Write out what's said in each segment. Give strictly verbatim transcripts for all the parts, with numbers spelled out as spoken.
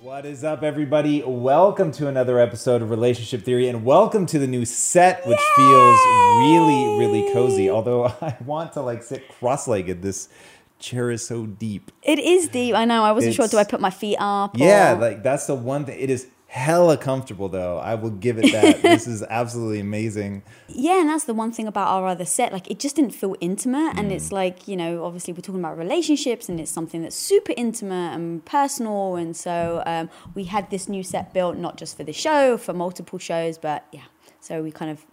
What is up, everybody? Welcome to another episode of Relationship Theory, and welcome to the new set, which Yay! feels really, really cozy. Although I want to like sit cross-legged. This chair is so deep. It is deep. I know. I wasn't it's, sure. Do I put my feet up? Or... Yeah, like that's the one thing. It is hella comfortable, though. I will give it that. This is absolutely amazing. Yeah, and that's the one thing about our other set. Like, it just didn't feel intimate. And mm. it's like, you know, obviously we're talking about relationships and it's something that's super intimate and personal. And so um, we had this new set built, not just for the show, for multiple shows. But yeah, so we kind of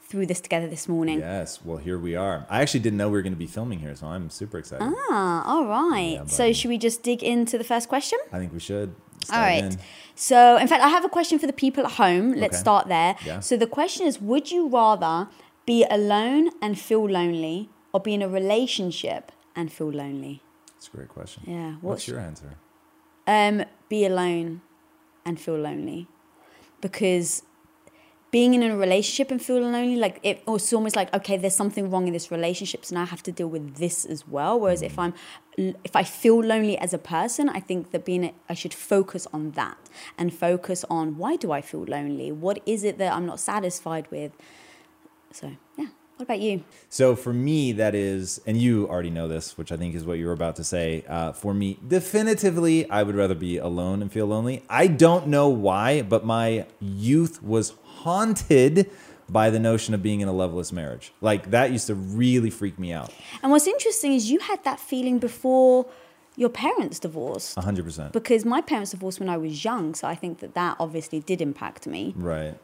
threw this together this morning. Yes, well, here we are. I actually didn't know we were going to be filming here, so I'm super excited. Ah, all right. Yeah, so should we just dig into the first question? I think we should. All right. In. So, in fact, I have a question for the people at home. Let's okay. start there. Yeah. So the question is, would you rather be alone and feel lonely or be in a relationship and feel lonely? That's a great question. Yeah. What's, what's your answer? Um, be alone and feel lonely. Because being in a relationship and feeling lonely, like it, it's almost like, okay, there's something wrong in this relationship, so now I have to deal with this as well. Whereas mm. if I'm, if I feel lonely as a person, I think that being, a, I should focus on that and focus on why do I feel lonely? What is it that I'm not satisfied with? So yeah, what about you? So for me, that is, and you already know this, which I think is what you were about to say. Uh, for me, definitively, I would rather be alone and feel lonely. I don't know why, but my youth was haunted by the notion of being in a loveless marriage. Like, that used to really freak me out. And what's interesting is you had that feeling before your parents divorced. one hundred percent. Because my parents divorced when I was young, so I think that that obviously did impact me. Right.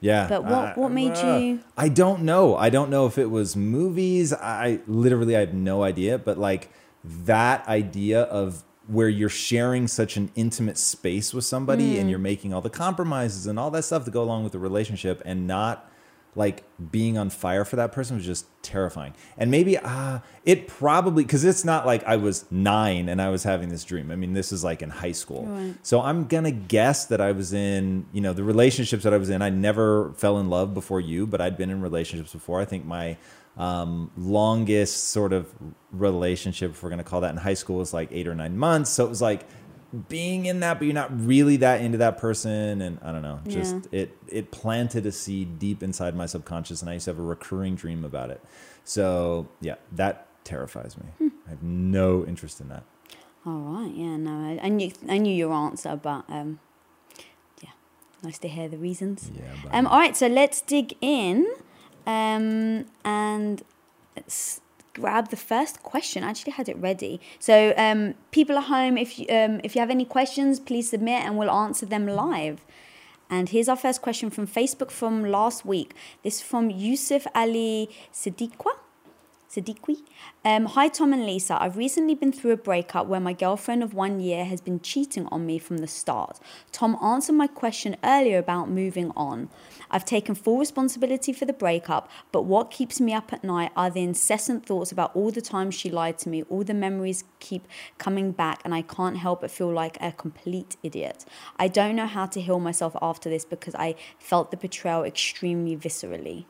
Yeah. But what, uh, what made uh, you... I don't know. I don't know if it was movies. I literally, I have no idea. But like that idea of where you're sharing such an intimate space with somebody mm. and you're making all the compromises and all that stuff to go along with the relationship, and not like being on fire for that person was just terrifying. And maybe uh, it probably, because it's not like I was nine and I was having this dream. I mean, this is like in high school. Right. So I'm going to guess that I was in, you know, the relationships that I was in, I never fell in love before you, but I'd been in relationships before. I think my Um, longest sort of relationship, if we're going to call that, in high school was like eight or nine months. So it was like being in that, but you're not really that into that person. And I don't know, just yeah. it, it planted a seed deep inside my subconscious, and I used to have a recurring dream about it. So yeah, that terrifies me. Hmm. I have no interest in that. All right. Yeah, no, I, I knew, I knew your answer, but, um, yeah, nice to hear the reasons. Yeah. But, um, all right. So let's dig in. Um, and let's grab the first question. I actually had it ready. So um, people at home, if you, um, if you have any questions, please submit and we'll answer them live. And here's our first question from Facebook from last week. This is from Yusuf Ali Siddiqua. Siddiqui. Um, Hi, Tom and Lisa. I've recently been through a breakup where my girlfriend of one year has been cheating on me from the start. Tom answered my question earlier about moving on. I've taken full responsibility for the breakup, but what keeps me up at night are the incessant thoughts about all the times she lied to me. All the memories keep coming back, and I can't help but feel like a complete idiot. I don't know how to heal myself after this because I felt the betrayal extremely viscerally.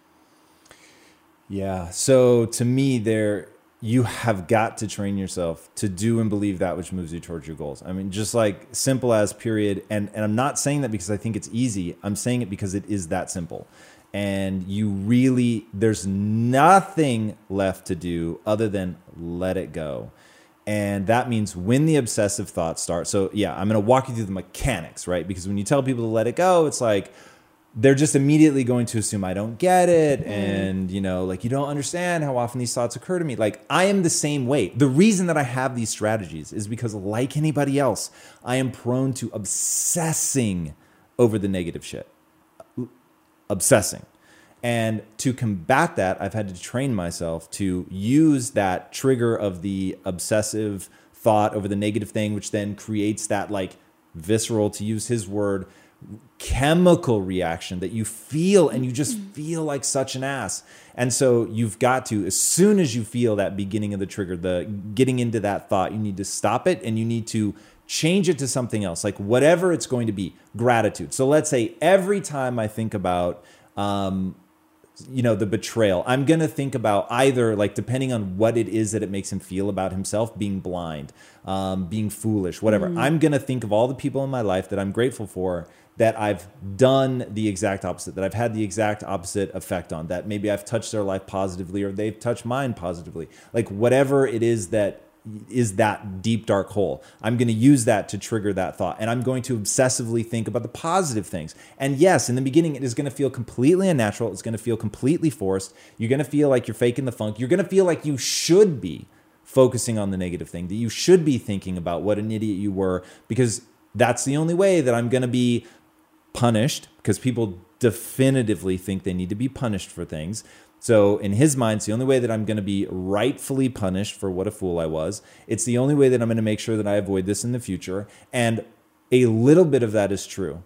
Yeah. So to me, there, you have got to train yourself to do and believe that which moves you towards your goals. I mean, just like simple as period. And, and I'm not saying that because I think it's easy. I'm saying it because it is that simple. And you really, there's nothing left to do other than let it go. And that means when the obsessive thoughts start. So yeah, I'm going to walk you through the mechanics, right? Because when you tell people to let it go, it's like, they're just immediately going to assume I don't get it. And, you know, like, you don't understand how often these thoughts occur to me. Like, I am the same way. The reason that I have these strategies is because, like anybody else, I am prone to obsessing over the negative shit. Obsessing. And to combat that, I've had to train myself to use that trigger of the obsessive thought over the negative thing, which then creates that, like, visceral, to use his word, chemical reaction that you feel, and you just feel like such an ass. And so you've got to, as soon as you feel that beginning of the trigger, the getting into that thought, you need to stop it and you need to change it to something else, like whatever it's going to be. Gratitude. So let's say every time I think about, um, you know, the betrayal, I'm going to think about either, like, depending on what it is that it makes him feel about himself, being blind, um, being foolish, whatever. Mm. I'm going to think of all the people in my life that I'm grateful for, that I've done the exact opposite, that I've had the exact opposite effect on, that maybe I've touched their life positively or they've touched mine positively. Like, whatever it is that is that deep, dark hole, I'm going to use that to trigger that thought. And I'm going to obsessively think about the positive things. And yes, in the beginning, it is going to feel completely unnatural. It's going to feel completely forced. You're going to feel like you're faking the funk. You're going to feel like you should be focusing on the negative thing, that you should be thinking about what an idiot you were, because that's the only way that I'm going to be punished, because people definitively think they need to be punished for things. So in his mind, it's the only way that I'm going to be rightfully punished for what a fool I was. It's the only way that I'm going to make sure that I avoid this in the future. And a little bit of that is true,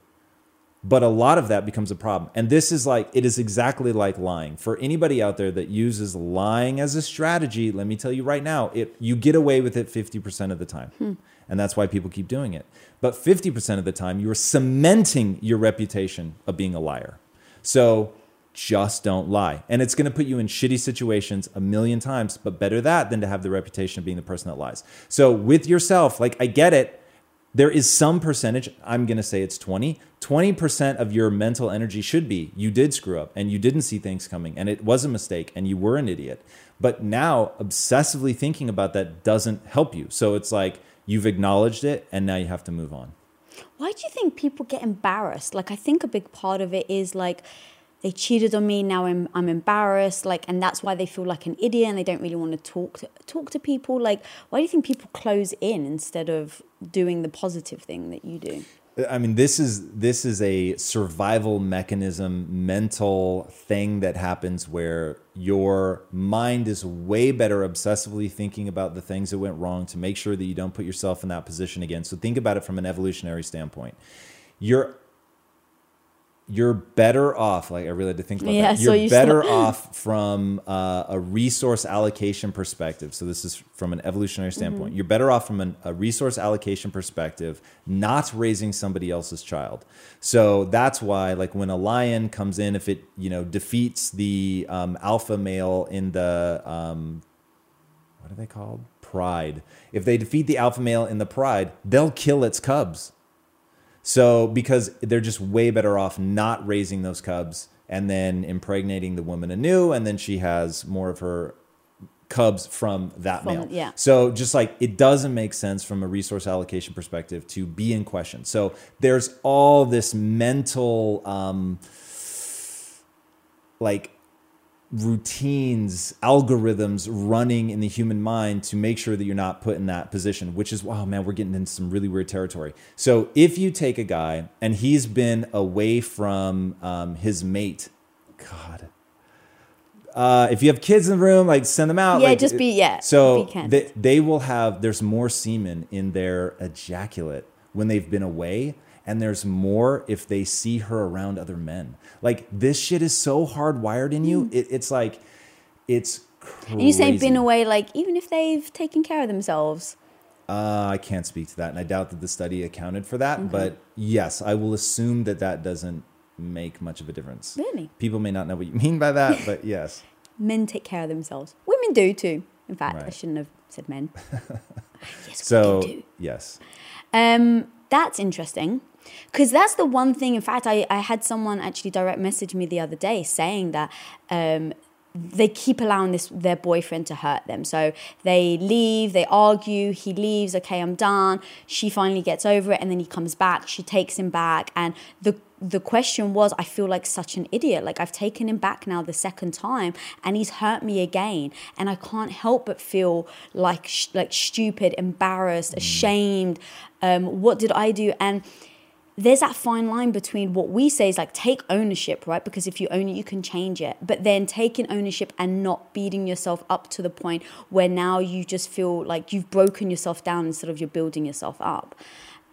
but a lot of that becomes a problem. And this is like, it is exactly like lying. For anybody out there that uses lying as a strategy, let me tell you right now, it, you get away with it fifty percent of the time. Hmm. And that's why people keep doing it. But fifty percent of the time, you're cementing your reputation of being a liar. So just don't lie. And it's going to put you in shitty situations a million times, but better that than to have the reputation of being the person that lies. So with yourself, like, I get it. There is some percentage, I'm going to say it's twenty, twenty percent of your mental energy should be, you did screw up and you didn't see things coming and it was a mistake and you were an idiot. But now obsessively thinking about that doesn't help you. So it's like, you've acknowledged it and now you have to move on. Why do you think people get embarrassed? Like, I think a big part of it is like, they cheated on me, now I'm I'm embarrassed, like, and that's why they feel like an idiot and they don't really want to talk to, talk to people. Like, why do you think people close in instead of doing the positive thing that you do? I mean, this is this is a survival mechanism, mental thing that happens where your mind is way better obsessively thinking about the things that went wrong to make sure that you don't put yourself in that position again. So think about it from an evolutionary standpoint. You're You're better off, like, I really had to think about yeah, that. You're so you better still... off from uh, a resource allocation perspective. So this is from an evolutionary standpoint. Mm-hmm. You're better off from an, a resource allocation perspective, not raising somebody else's child. So that's why, like, when a lion comes in, if it, you know, defeats the um, alpha male in the, um, what are they called? Pride. If they defeat the alpha male in the pride, they'll kill its cubs. So because they're just way better off not raising those cubs and then impregnating the woman anew, and then she has more of her cubs from that from, male. Yeah. So just like, it doesn't make sense from a resource allocation perspective to be in question. So there's all this mental um, like routines, algorithms running in the human mind to make sure that you're not put in that position, which is, wow, man, we're getting into some really weird territory. So if you take a guy and he's been away from um, his mate, God, uh, if you have kids in the room, like, send them out. Yeah, like, just be, yeah. So be they, they will have, there's more semen in their ejaculate when they've been away. And there's more if they see her around other men. Like, this shit is so hardwired in you. It, it's like, it's crazy. And you say been away, like, even if they've taken care of themselves. Uh, I can't speak to that. And I doubt that the study accounted for that. Okay. But yes, I will assume that that doesn't make much of a difference. Really? People may not know what you mean by that, but yes. Men take care of themselves. Women do too. In fact, right. I shouldn't have said men. Yes, so, women do. Yes. Um, that's interesting. Because that's the one thing, in fact, I, I had someone actually direct message me the other day saying that um, they keep allowing this their boyfriend to hurt them. So they leave, they argue, he leaves, okay, I'm done. She finally gets over it and then he comes back, she takes him back. And the the question was, I feel like such an idiot. Like, I've taken him back now the second time and he's hurt me again. And I can't help but feel like, sh- like stupid, embarrassed, ashamed. Um, what did I do? And there's that fine line between what we say is like, take ownership, right? Because if you own it, you can change it. But then taking ownership and not beating yourself up to the point where now you just feel like you've broken yourself down instead of you're building yourself up.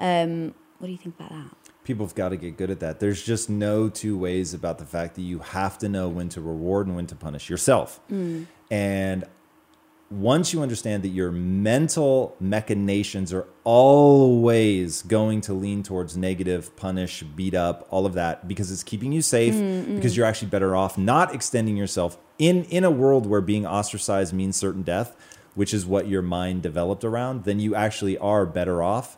Um, what do you think about that? people have got to get good at that. There's just no two ways about the fact that you have to know when to reward and when to punish yourself. Mm. And once you understand that your mental machinations are always going to lean towards negative, punish, beat up, all of that, because it's keeping you safe, mm-hmm. because you're actually better off not extending yourself in, in a world where being ostracized means certain death, which is what your mind developed around, then you actually are better off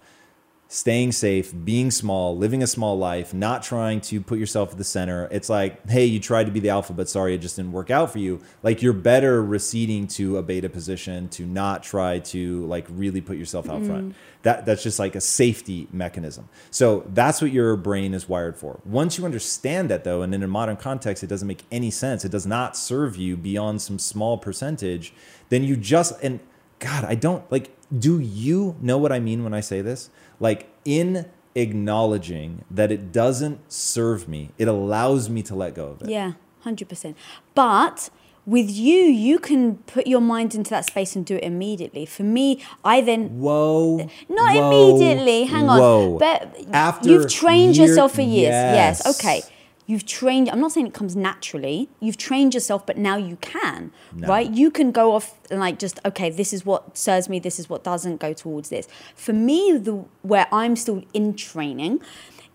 staying safe, being small, living a small life, not trying to put yourself at the center. It's like, hey, you tried to be the alpha, but sorry, it just didn't work out for you. Like, you're better receding to a beta position to not try to like really put yourself out mm. front. That that's just like a safety mechanism. So that's what your brain is wired for. Once you understand that though, and in a modern context, it doesn't make any sense. It does not serve you beyond some small percentage. Then you just, and God, I don't like, do you know what I mean when I say this? Like, in acknowledging that it doesn't serve me, it allows me to let go of it. Yeah, one hundred percent. But with you, you can put your mind into that space and do it immediately. For me, I then... Whoa. Not whoa, immediately. Hang on. Whoa. But after you've trained year, yourself for years. Yes. yes. Okay. You've trained... I'm not saying it comes naturally. You've trained yourself, but now you can, no. right? You can go off and like just, okay, this is what serves me. This is what doesn't, go towards this. For me, the where I'm still in training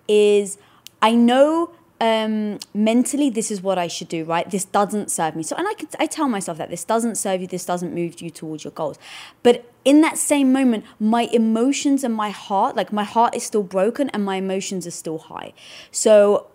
is I know um, mentally this is what I should do, right? This doesn't serve me. So, and I, could, I tell myself that this doesn't serve you. This doesn't move you towards your goals. But in that same moment, my emotions and my heart, like my heart is still broken and my emotions are still high. So...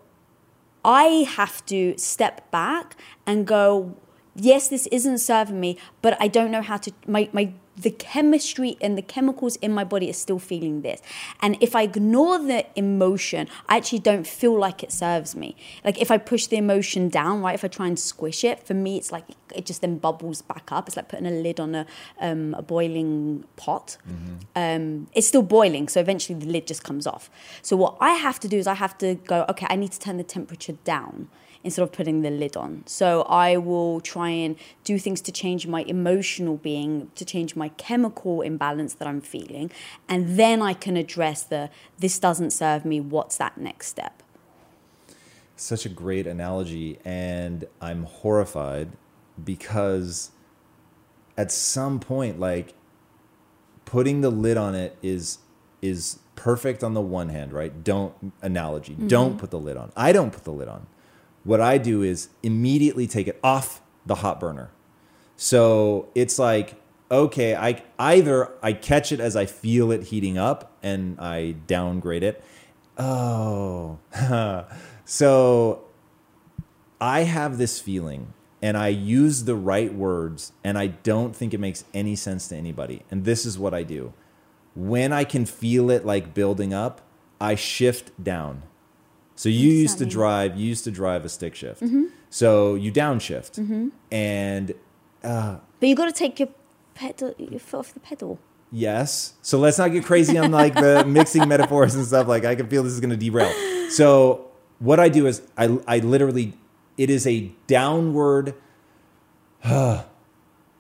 I have to step back and go, yes, this isn't serving me, but I don't know how to, my, my the chemistry and the chemicals in my body is still feeling this. And if I ignore the emotion, I actually don't feel like it serves me. Like if I push the emotion down, right, if I try and squish it, for me, it's like it just then bubbles back up. It's like putting a lid on a, um, a boiling pot. Mm-hmm. Um, it's still boiling, so eventually the lid just comes off. So what I have to do is I have to go, okay, I need to turn the temperature down instead of putting the lid on. So I will try and do things to change my emotional being, to change my chemical imbalance that I'm feeling. And then I can address the, this doesn't serve me, what's that next step? Such a great analogy. And I'm horrified because at some point, like putting the lid on it is is perfect on the one hand, right? Don't, analogy, mm-hmm. don't put the lid on. I don't put the lid on. What I do is immediately take it off the hot burner. So it's like, okay, I either I catch it as I feel it heating up and I downgrade it. Oh, so I have this feeling and I use the right words and I don't think it makes any sense to anybody. And this is what I do. When I can feel it like building up, I shift down. So you used to drive, you used to drive a stick shift. Mm-hmm. So you downshift. Mm-hmm. And... Uh, but you got to take your pedal, your foot off the pedal. Yes. So let's not get crazy on like the mixing metaphors and stuff. Like I can feel this is going to derail. So what I do is I, I literally, it is a downward... Uh,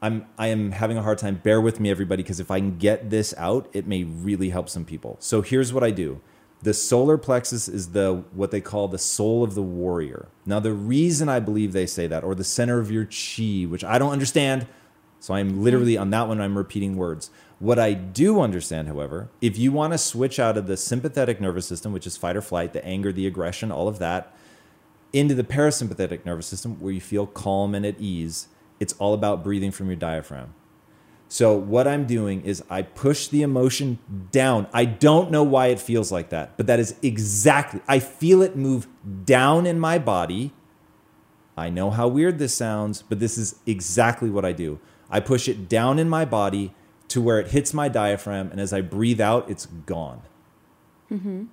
I'm, I am having a hard time. Bear with me, everybody, because if I can get this out, it may really help some people. So here's what I do. The solar plexus is the what they call the soul of the warrior. Now, the reason I believe they say that, or the center of your chi, which I don't understand, so I'm literally on that one, I'm repeating words. What I do understand, however, if you want to switch out of the sympathetic nervous system, which is fight or flight, the anger, the aggression, all of that, into the parasympathetic nervous system where you feel calm and at ease, it's all about breathing from your diaphragm. So what I'm doing is I push the emotion down. I don't know why it feels like that, but that is exactly, I feel it move down in my body. I know how weird this sounds, but this is exactly what I do. I push it down in my body to where it hits my diaphragm, and as I breathe out, it's gone. Mm-hmm.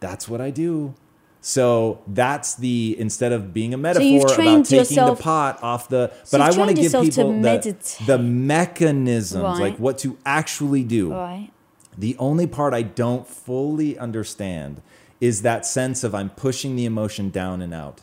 That's what I do. So that's the, instead of being a metaphor so about taking yourself, the pot off the, but so I want to give people to the, the mechanisms, right. Like what to actually do. Right. The only part I don't fully understand is that sense of I'm pushing the emotion down and out.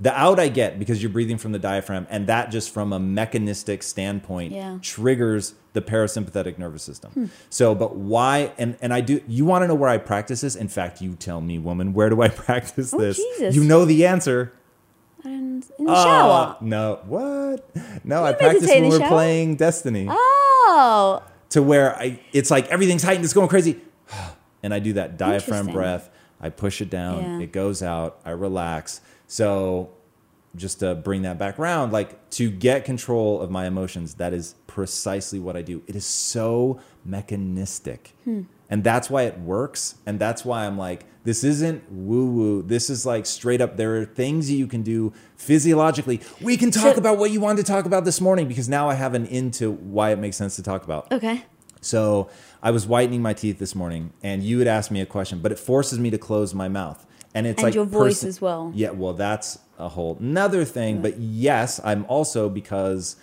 The out I get because you're breathing from the diaphragm, and that just from a mechanistic standpoint yeah. triggers the parasympathetic nervous system. Hmm. So, but why, and, and I do, you want to know where I practice this? In fact, you tell me, woman, where do I practice oh, this? Jesus. You know the answer. In the uh, shower. No, what? No, you I practiced when we were shower? playing Destiny. Oh. To where I, it's like everything's heightened, it's going crazy. And I do that diaphragm breath. I push it down, yeah. it goes out, I relax. So just to bring that back around, like to get control of my emotions, that is precisely what I do. It is so mechanistic. Hmm. And that's why it works. And that's why I'm like, this isn't woo-woo. This is like straight up. There are things that you can do physiologically. We can talk so, about what you wanted to talk about this morning, because now I have an into why it makes sense to talk about. Okay. So I was whitening my teeth this morning, and you had asked me a question, but it forces me to close my mouth. And it's and like your voice as well. Yeah, well, that's a whole nother thing. Right. But yes, I'm also, because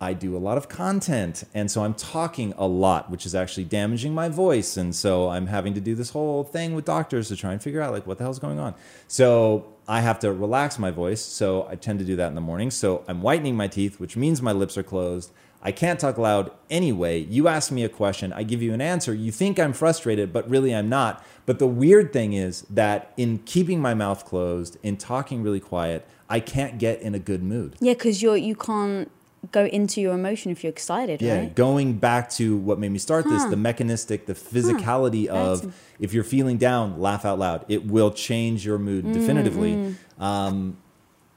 I do a lot of content, and so I'm talking a lot, which is actually damaging my voice. And so I'm having to do this whole thing with doctors to try and figure out like what the hell's going on. So I have to relax my voice. So I tend to do that in the morning. So I'm whitening my teeth, which means my lips are closed. I can't talk loud anyway. You ask me a question, I give you an answer. You think I'm frustrated, but really I'm not. But the weird thing is that in keeping my mouth closed, in talking really quiet, I can't get in a good mood. Yeah, because you're you can't go into your emotion if you're excited, yeah, right? Yeah, going back to what made me start huh. this, the mechanistic, the physicality huh. of That's... if you're feeling down, laugh out loud. It will change your mood mm, definitively. Mm. Um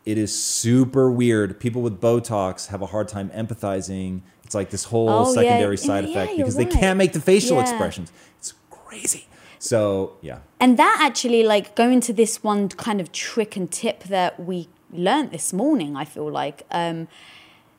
It is super weird. People with Botox have a hard time empathizing. It's like this whole oh, secondary yeah. side yeah, effect because right. they can't make the facial yeah. expressions. It's crazy. So, yeah. And that actually, like, going to this one kind of trick and tip that we learned this morning, I feel like. Um,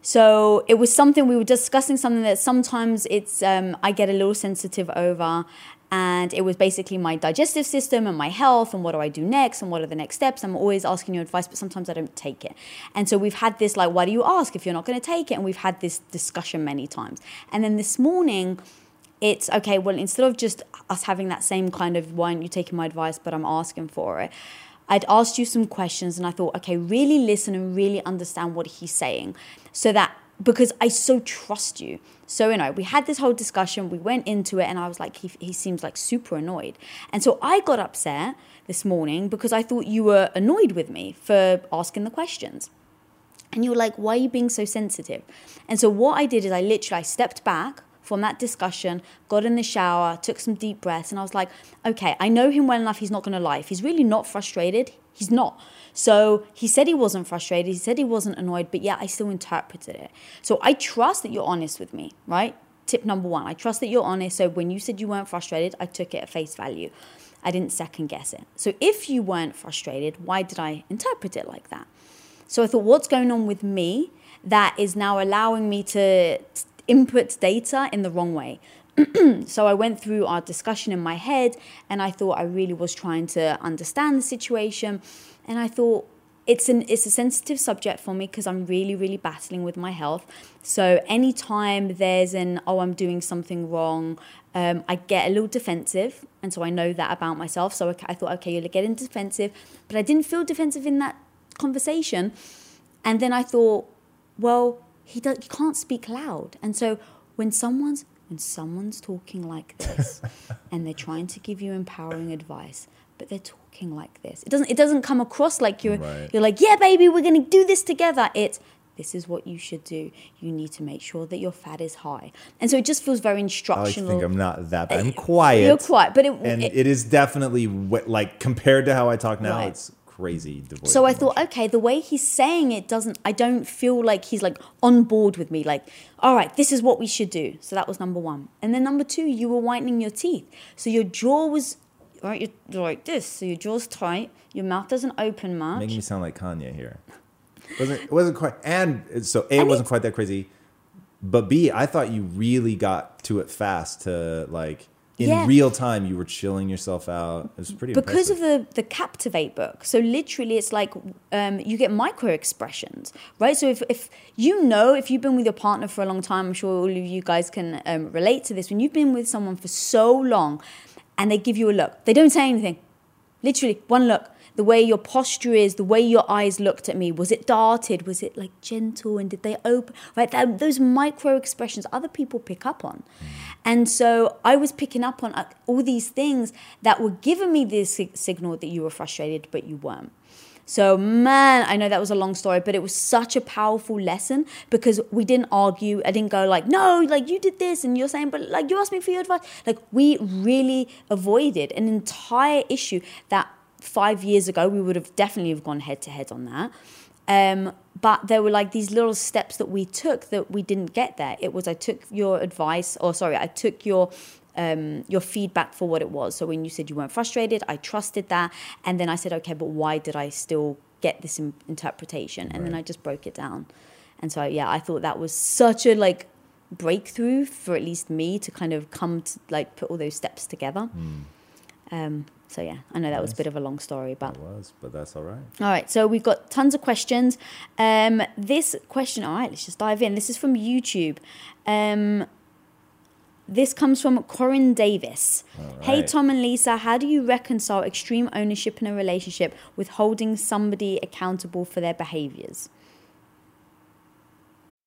so it was something, we were discussing something that sometimes it's, um, I get a little sensitive over. And it was basically my digestive system and my health and what do I do next and what are the next steps. I'm always asking your advice, but sometimes I don't take it. And so we've had this like, why do you ask if you're not going to take it? And we've had this discussion many times. And then this morning, it's okay, well, instead of just us having that same kind of why aren't you taking my advice, but I'm asking for it, I'd asked you some questions and I thought, okay, really listen and really understand what he's saying so that because I so trust you. So, you know, we had this whole discussion, we went into it and I was like, he, he seems like super annoyed. And so I got upset this morning because I thought you were annoyed with me for asking the questions. And you were like, why are you being so sensitive? And so what I did is I literally, I stepped back from that discussion, got in the shower, took some deep breaths. And I was like, okay, I know him well enough. He's not going to lie. If he's really not frustrated, he's not. So he said he wasn't frustrated. He said he wasn't annoyed, but yeah, I still interpreted it. So I trust that you're honest with me, right? Tip number one, I trust that you're honest. So when you said you weren't frustrated, I took it at face value. I didn't second guess it. So if you weren't frustrated, why did I interpret it like that? So I thought, what's going on with me that is now allowing me to input data in the wrong way? So I went through our discussion in my head and I thought I really was trying to understand the situation. And I thought it's an it's a sensitive subject for me because I'm really, really battling with my health. So anytime there's an, oh, I'm doing something wrong, um, I get a little defensive. And so I know that about myself. So I, I thought, okay, you're getting defensive. But I didn't feel defensive in that conversation. And then I thought, well, he, does, he can't speak loud. And so when someone's When someone's talking like this and they're trying to give you empowering advice, but they're talking like this. It doesn't it doesn't come across like you're right. you're like, yeah, baby, we're gonna do this together. It's this is what you should do. You need to make sure that your fat is high. And so it just feels very instructional. I think I'm not that bad. I'm quiet. You're quiet, but it and it, it is definitely what, like compared to how I talk now, right. it's crazy. So I thought, okay, the way he's saying it doesn't, I don't feel like he's like on board with me. Like, all right, this is what we should do. So that was number one. And then number two, you were whitening your teeth. So your jaw was, right, you're like this. So your jaw's tight. Your mouth doesn't open much. Making me sound like Kanye here. Wasn't, it wasn't quite, and so A, it wasn't quite that crazy. But B, I thought you really got to it fast to like, in yeah. real time, you were chilling yourself out. It was pretty because impressive. Because of the, the Captivate book. So literally, it's like um, you get micro expressions, right? So if, if you know, if you've been with your partner for a long time, I'm sure all of you guys can um, relate to this. When you've been with someone for so long and they give you a look, they don't say anything. Literally, one look. The way your posture is, the way your eyes looked at me. Was it darted? Was it like gentle? And did they open? Right, that, those micro expressions other people pick up on. And so I was picking up on all these things that were giving me this signal that you were frustrated, but you weren't. So, man, I know that was a long story, but it was such a powerful lesson because we didn't argue. I didn't go like, no, like you did this and you're saying, but like you asked me for your advice. Like we really avoided an entire issue that five years ago we would have definitely have gone head to head on that. Um, but there were like these little steps that we took that we didn't get there. It was I took your advice or sorry, I took your Um, your feedback for what it was. So when you said you weren't frustrated, I trusted that. And then I said, okay, but why did I still get this in- interpretation? And right. then I just broke it down. And so, yeah, I thought that was such a like breakthrough for at least me to kind of come to like put all those steps together. Mm. Um, so yeah, I know that nice. was a bit of a long story, but it was, but that's all right. All right. So we've got tons of questions. Um, this question. All right, let's just dive in. This is from YouTube. Um, This comes from Corinne Davis. Right. Hey, Tom and Lisa, how do you reconcile extreme ownership in a relationship with holding somebody accountable for their behaviors?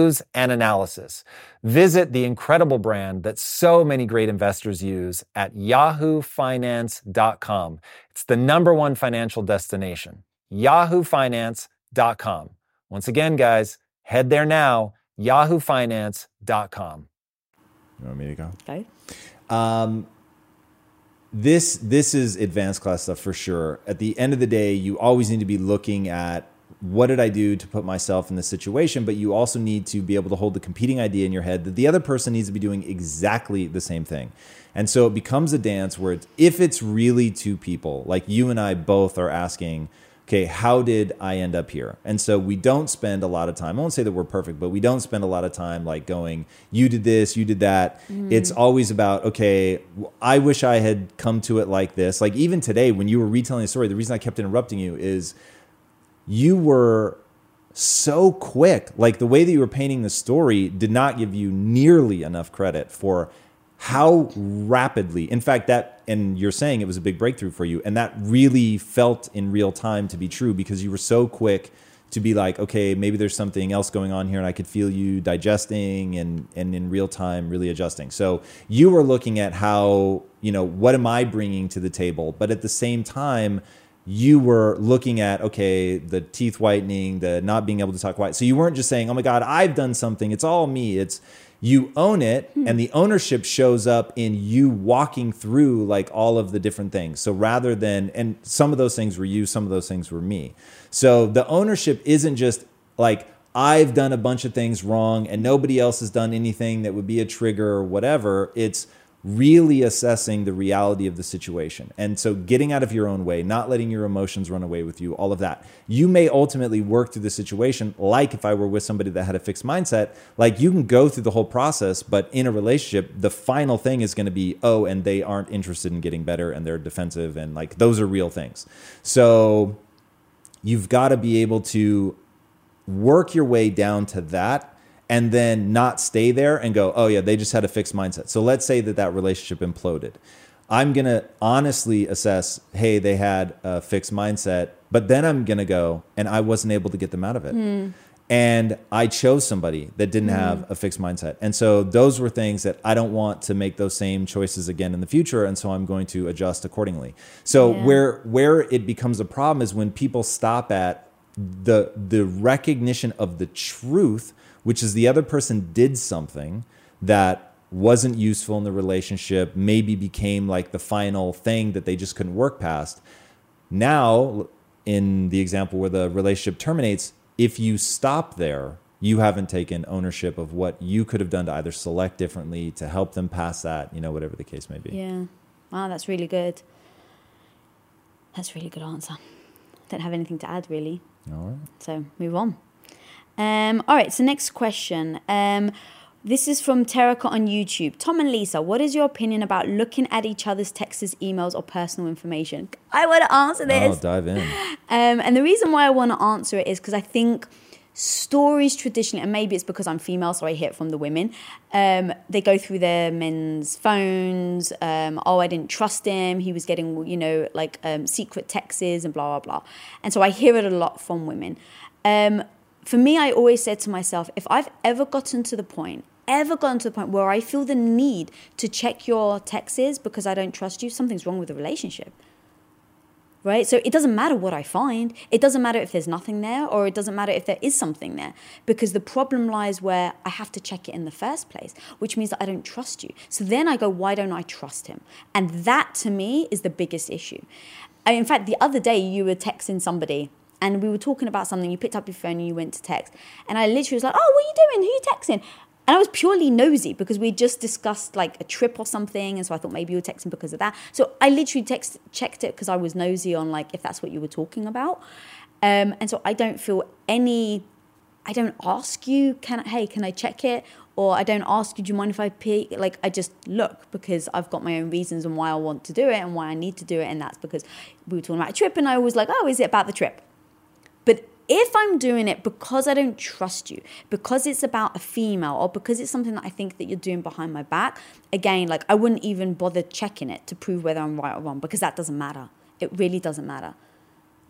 moves, and analysis. Visit the incredible brand that so many great investors use at yahoo finance dot com. It's the number one financial destination, yahoo finance dot com. Once again, guys, head there now, yahoo finance dot com. You want me to go? Okay. Um, this, this is advanced class stuff for sure. At the end of the day, you always need to be looking at what did I do to put myself in this situation, but you also need to be able to hold the competing idea in your head that the other person needs to be doing exactly the same thing. And so it becomes a dance where it's, if it's really two people, like you and I both are asking, okay, how did I end up here? And so we don't spend a lot of time, I won't say that we're perfect, but we don't spend a lot of time like going, you did this, you did that. Mm. It's always about, okay, I wish I had come to it like this. Like even today, when you were retelling the story, the reason I kept interrupting you is you were so quick. Like the way that you were painting the story did not give you nearly enough credit for how rapidly, in fact, that, and you're saying it was a big breakthrough for you, and that really felt in real time to be true because you were so quick to be like, okay, maybe there's something else going on here, and I could feel you digesting and and in real time really adjusting. So you were looking at how, you know, what am I bringing to the table? But at the same time, you were looking at, okay, the teeth whitening, the not being able to talk white. So you weren't just saying, oh my God, I've done something, it's all me. It's, you own it, and the ownership shows up in you walking through like all of the different things. So rather than, and some of those things were you, some of those things were me. So the ownership isn't just like, I've done a bunch of things wrong and nobody else has done anything that would be a trigger or whatever. It's really assessing the reality of the situation. And so getting out of your own way, not letting your emotions run away with you, all of that. You may ultimately work through the situation, like if I were with somebody that had a fixed mindset, like you can go through the whole process, but in a relationship, the final thing is going to be, oh, and they aren't interested in getting better and they're defensive and like those are real things. So you've got to be able to work your way down to that and then not stay there and go, oh yeah, they just had a fixed mindset. So let's say that that relationship imploded. I'm going to honestly assess, hey, they had a fixed mindset, but then I'm going to go, and I wasn't able to get them out of it. Mm. And I chose somebody that didn't mm. have a fixed mindset. And so those were things that I don't want to make those same choices again in the future. And so I'm going to adjust accordingly. So yeah. where where it becomes a problem is when people stop at the the recognition of the truth, which is the other person did something that wasn't useful in the relationship, maybe became like the final thing that they just couldn't work past. Now, in the example where the relationship terminates, if you stop there, you haven't taken ownership of what you could have done to either select differently, to help them pass that, you know, whatever the case may be. Yeah. Wow, that's really good. That's a really good answer. Don't have anything to add, really. All right. So move on. Um, all right, so next question. Um, this is from Terica on YouTube. Tom and Lisa, what is your opinion about looking at each other's texts, emails, or personal information? I want to answer this. Oh, dive in. Um, and the reason why I want to answer it is because I think stories traditionally, and maybe it's because I'm female, so I hear it from the women, um, they go through their men's phones. Um, oh, I didn't trust him. He was getting, you know, like um, secret texts and blah, blah, blah. And so I hear it a lot from women. Um For me, I always said to myself, if I've ever gotten to the point, ever gotten to the point where I feel the need to check your texts because I don't trust you, something's wrong with the relationship, right? So it doesn't matter what I find. It doesn't matter if there's nothing there, or it doesn't matter if there is something there, because the problem lies where I have to check it in the first place, which means that I don't trust you. So then I go, why don't I trust him? And that to me is the biggest issue. I, in fact, the other day you were texting somebody, and we were talking about something, you picked up your phone and you went to text. And I literally was like, oh, what are you doing? Who are you texting? And I was purely nosy because we just discussed like a trip or something. And so I thought maybe you were texting because of that. So I literally text, checked it because I was nosy on like if that's what you were talking about. Um, and so I don't feel any, I don't ask you, can I, hey, can I check it? Or I don't ask you, do you mind if I peek? Like I just look because I've got my own reasons on why I want to do it and why I need to do it. And that's because we were talking about a trip and I was like, oh, is it about the trip? But if I'm doing it because I don't trust you, because it's about a female, or because it's something that I think that you're doing behind my back, again, like I wouldn't even bother checking it to prove whether I'm right or wrong, because that doesn't matter. It really doesn't matter.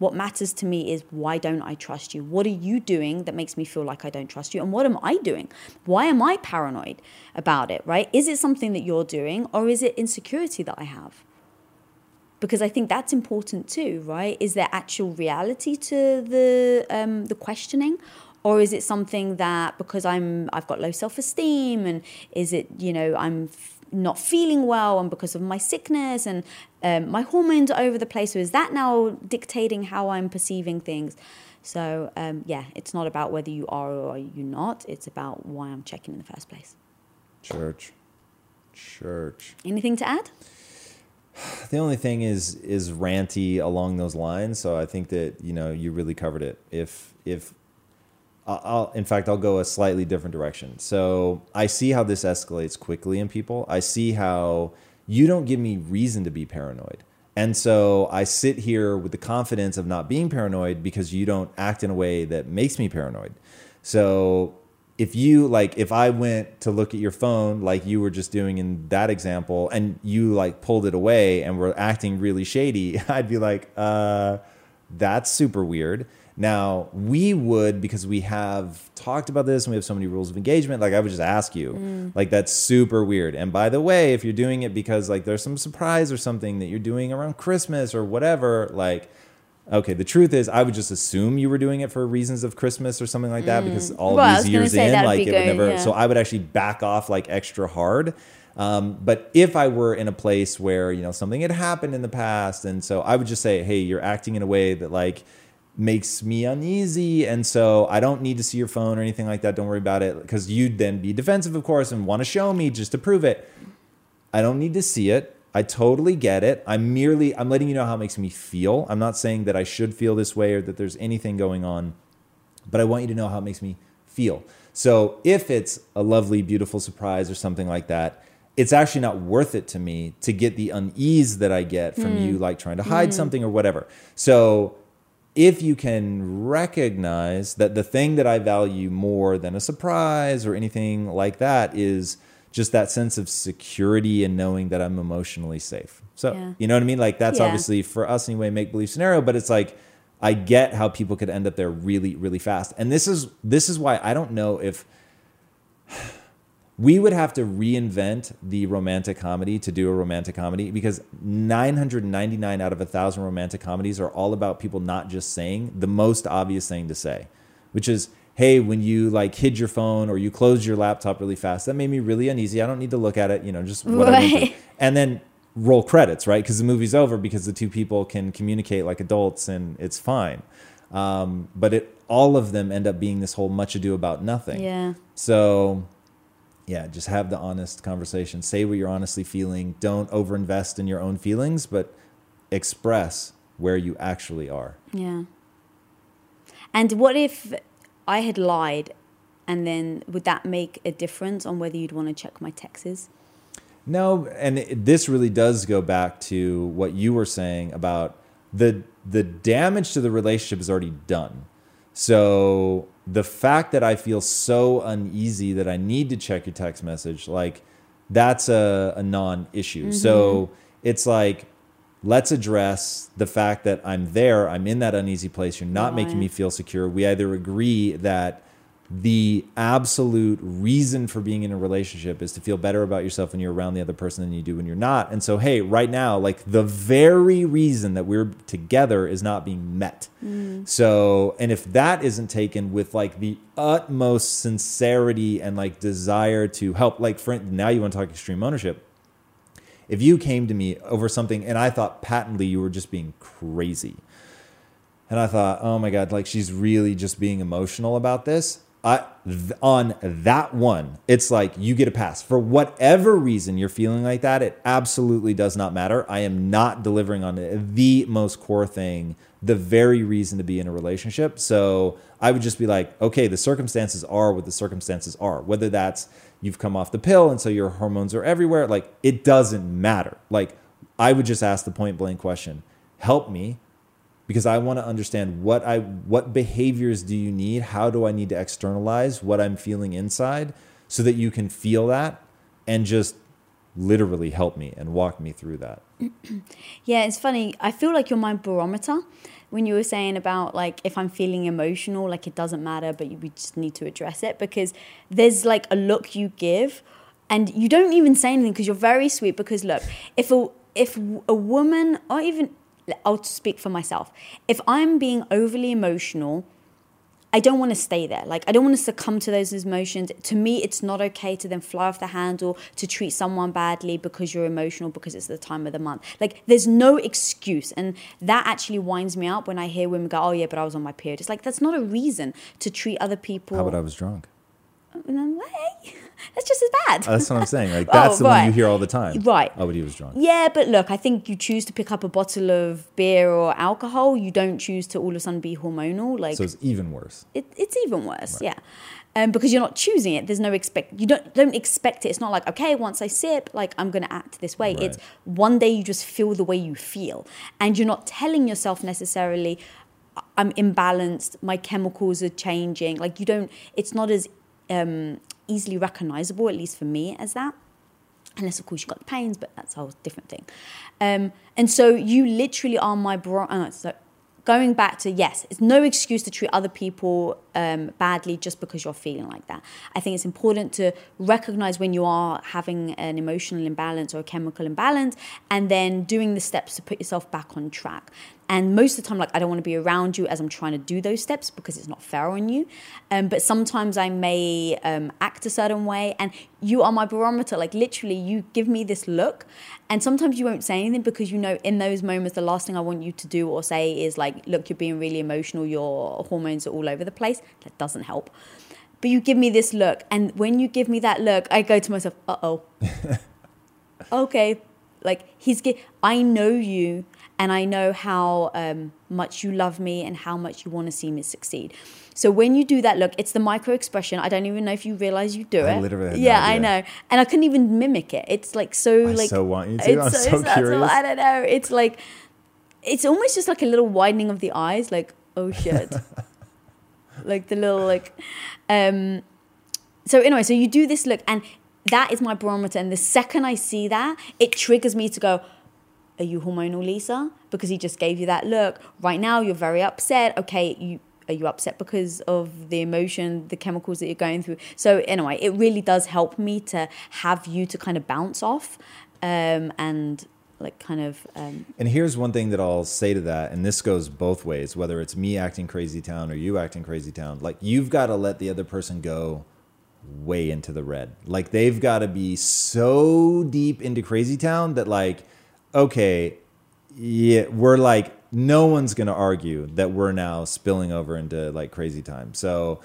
What matters to me is, why don't I trust you? What are you doing that makes me feel like I don't trust you? And what am I doing? Why am I paranoid about it, right? Is it something that you're doing, or is it insecurity that I have? Because I think that's important too, right? Is there actual reality to the um, the questioning? Or is it something that, because I'm, I've got low self-esteem, and is it, you know, I'm f- not feeling well, and because of my sickness and um, my hormones are over the place, so is that now dictating how I'm perceiving things? So um, yeah, it's not about whether you are or are you not. It's about why I'm checking in the first place. Church. Church. Anything to add? The only thing is is ranty along those lines. So I think that, you know, you really covered it. If, if, I'll, in fact, I'll go a slightly different direction. So I see how this escalates quickly in people. I see how you don't give me reason to be paranoid. And so I sit here with the confidence of not being paranoid because you don't act in a way that makes me paranoid. So if you, like, if I went to look at your phone, like you were just doing in that example, and you like pulled it away and were acting really shady, I'd be like, uh, that's super weird. Now, we would, because we have talked about this and we have so many rules of engagement, like I would just ask you, mm. like, that's super weird. And by the way, if you're doing it because like there's some surprise or something that you're doing around Christmas or whatever, like, okay, the truth is I would just assume you were doing it for reasons of Christmas or something like that, mm. because all well, these years in, like it going, would never, yeah. so I would actually back off like extra hard. Um, but if I were in a place where, you know, something had happened in the past, and so I would just say, hey, you're acting in a way that like, makes me uneasy, and so I don't need to see your phone or anything like that. Don't worry about it, because you'd then be defensive, of course, and want to show me just to prove it. I don't need to see it. I totally get it. I'm merely, I'm letting you know how it makes me feel. I'm not saying that I should feel this way or that there's anything going on, but I want you to know how it makes me feel. So if it's a lovely, beautiful surprise or something like that, it's actually not worth it to me to get the unease that I get from mm. you like trying to hide mm. something or whatever. So if you can recognize that the thing that I value more than a surprise or anything like that is just that sense of security and knowing that I'm emotionally safe. So, yeah. you know what I mean? Like that's yeah. obviously for us anyway, make-believe scenario, but it's like, I get how people could end up there really, really fast. And this is, this is why I don't know if we would have to reinvent the romantic comedy to do a romantic comedy, because nine hundred ninety-nine out of one thousand romantic comedies are all about people not just saying the most obvious thing to say, which is, hey, when you like hid your phone or you closed your laptop really fast, that made me really uneasy. I don't need to look at it, you know, just whatever. Right. And then roll credits, right? Because the movie's over because the two people can communicate like adults and it's fine. Um, but it, all of them end up being this whole much ado about nothing. Yeah. So... yeah, just have the honest conversation. Say what you're honestly feeling. Don't overinvest in your own feelings, but express where you actually are. Yeah. And what if I had lied, and then would that make a difference on whether you'd want to check my texts? No, and it, this really does go back to what you were saying about the the damage to the relationship is already done. So the fact that I feel so uneasy that I need to check your text message, like that's a, a non-issue. Mm-hmm. So it's like, let's address the fact that I'm there. I'm in that uneasy place. You're not right. making me feel secure. We either agree that the absolute reason for being in a relationship is to feel better about yourself when you're around the other person than you do when you're not. And so, hey, right now, like the very reason that we're together is not being met. Mm. So, and if that isn't taken with like the utmost sincerity and like desire to help, like for, now you want to talk extreme ownership. If you came to me over something and I thought patently you were just being crazy, and I thought, oh my God, like she's really just being emotional about this. I, th- on that one, it's like you get a pass. For whatever reason you're feeling like that, it absolutely does not matter. I am not delivering on the most core thing, the very reason to be in a relationship. So I would just be like, okay, the circumstances are what the circumstances are. Whether that's you've come off the pill and so your hormones are everywhere, like it doesn't matter. Like I would just ask the point blank question, help me. Because I want to understand what I what behaviors do you need? How do I need to externalize what I'm feeling inside so that you can feel that and just literally helped me and walked me through that. Yeah, it's funny. I feel like you're my barometer when you were saying about, like, if I'm feeling emotional, like, it doesn't matter, but you, we just need to address it, because there's, like, a look you give and you don't even say anything because you're very sweet. Because, look, if a, if a woman, or even, I'll speak for myself, if I'm being overly emotional, I don't want to stay there. Like, I don't want to succumb to those emotions. To me, it's not okay to then fly off the handle, to treat someone badly because you're emotional, because it's the time of the month. Like, there's no excuse. And that actually winds me up when I hear women go, oh yeah, but I was on my period. It's like, that's not a reason to treat other people. How about I was drunk? No way. That's just as bad. Uh, that's what I'm saying. Like, that's oh, the right. one you hear all the time. Right. Oh, but he was drunk. Yeah, but look, I think you choose to pick up a bottle of beer or alcohol. You don't choose to all of a sudden be hormonal. Like, so it's even worse. It, it's even worse, right. yeah. Um, because you're not choosing it. There's no expect. You don't don't expect it. It's not like, okay, once I sip, like, I'm going to act this way. Right. It's one day you just feel the way you feel. And you're not telling yourself necessarily, I'm imbalanced, my chemicals are changing. Like, you don't, it's not as Um, easily recognizable, at least for me, as that. Unless, of course, you've got the pains, but that's a whole different thing. Um, and so you literally are my bro. Uh, so going back to, yes, it's no excuse to treat other people um, badly just because you're feeling like that. I think it's important to recognize when you are having an emotional imbalance or a chemical imbalance, and then doing the steps to put yourself back on track. And most of the time, like, I don't want to be around you as I'm trying to do those steps because it's not fair on you. Um, but sometimes I may um, act a certain way, and you are my barometer. Like, literally, you give me this look, and sometimes you won't say anything because, you know, in those moments, the last thing I want you to do or say is like, look, you're being really emotional. Your hormones are all over the place. That doesn't help. But you give me this look. And when you give me that look, I go to myself, uh-oh. Okay. Like, he's get, I know you. And I know how um, much you love me and how much you want to see me succeed. So when you do that look, it's the micro expression. I don't even know if you realize you do I it. Literally yeah, no I know. And I couldn't even mimic it. It's like so I like. I so want you to. It's I'm so, so curious. What, I don't know. It's like, it's almost just like a little widening of the eyes. Like, oh shit. Like the little like. Um, so anyway, so you do this look, and that is my barometer. And the second I see that, it triggers me to go, are you hormonal, Lisa? Because he just gave you that look. Right now, you're very upset. Okay, you are you upset because of the emotion, the chemicals that you're going through? So anyway, it really does help me to have you to kind of bounce off um, and like kind of... Um, and here's one thing that I'll say to that, and this goes both ways, whether it's me acting crazy town or you acting crazy town. Like, you've got to let the other person go way into the red. Like, they've got to be so deep into crazy town that like, okay, yeah, we're like, no one's going to argue that we're now spilling over into like crazy time. So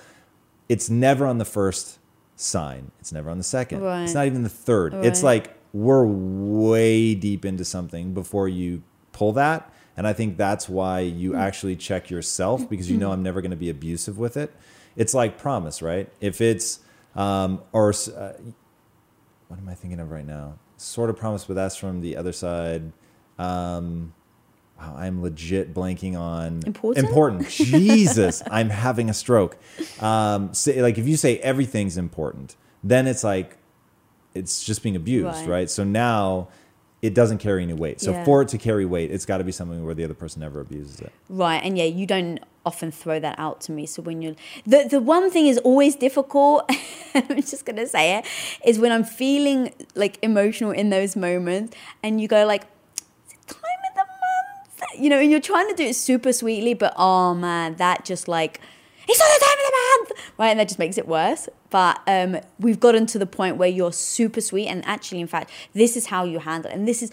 it's never on the first sign. It's never on the second. Right. It's not even the third. Right. It's like, we're way deep into something before you pull that. And I think that's why you mm. actually check yourself, because you know, I'm never going to be abusive with it. It's like promise, right? If it's, um, or uh, what am I thinking of right now? Sort of promise, but that's from the other side. Um, wow, I'm legit blanking on important. Important. Jesus, I'm having a stroke. Um, say, like if you say everything's important, then it's like it's just being abused, right? right? So now it doesn't carry any weight. So yeah. for it to carry weight, it's got to be something where the other person never abuses it, right? And yeah, you don't often throw that out to me. So when you're the the one thing is always difficult. I'm just gonna say it is when I'm feeling like emotional in those moments, and you go like, "Is it time of the month?" You know, and you're trying to do it super sweetly, but oh man, that just like, it's not the time of the month, right? And that just makes it worse. But um, we've gotten to the point where you're super sweet, and actually, in fact, this is how you handle it, and this is.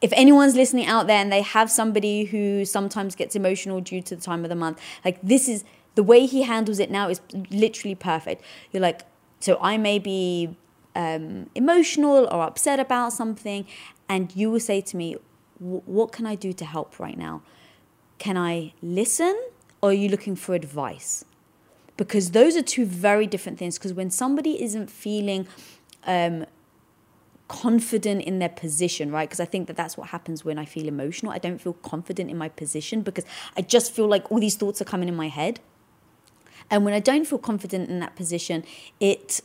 If anyone's listening out there and they have somebody who sometimes gets emotional due to the time of the month, like this is the way he handles it now is literally perfect. You're like, so I may be um, emotional or upset about something, and you will say to me, what can I do to help right now? Can I listen, or are you looking for advice? Because those are two very different things. Because when somebody isn't feeling um confident in their position, right? Because I think that that's what happens when I feel emotional. I don't feel confident in my position because I just feel like all these thoughts are coming in my head. And when I don't feel confident in that position, it,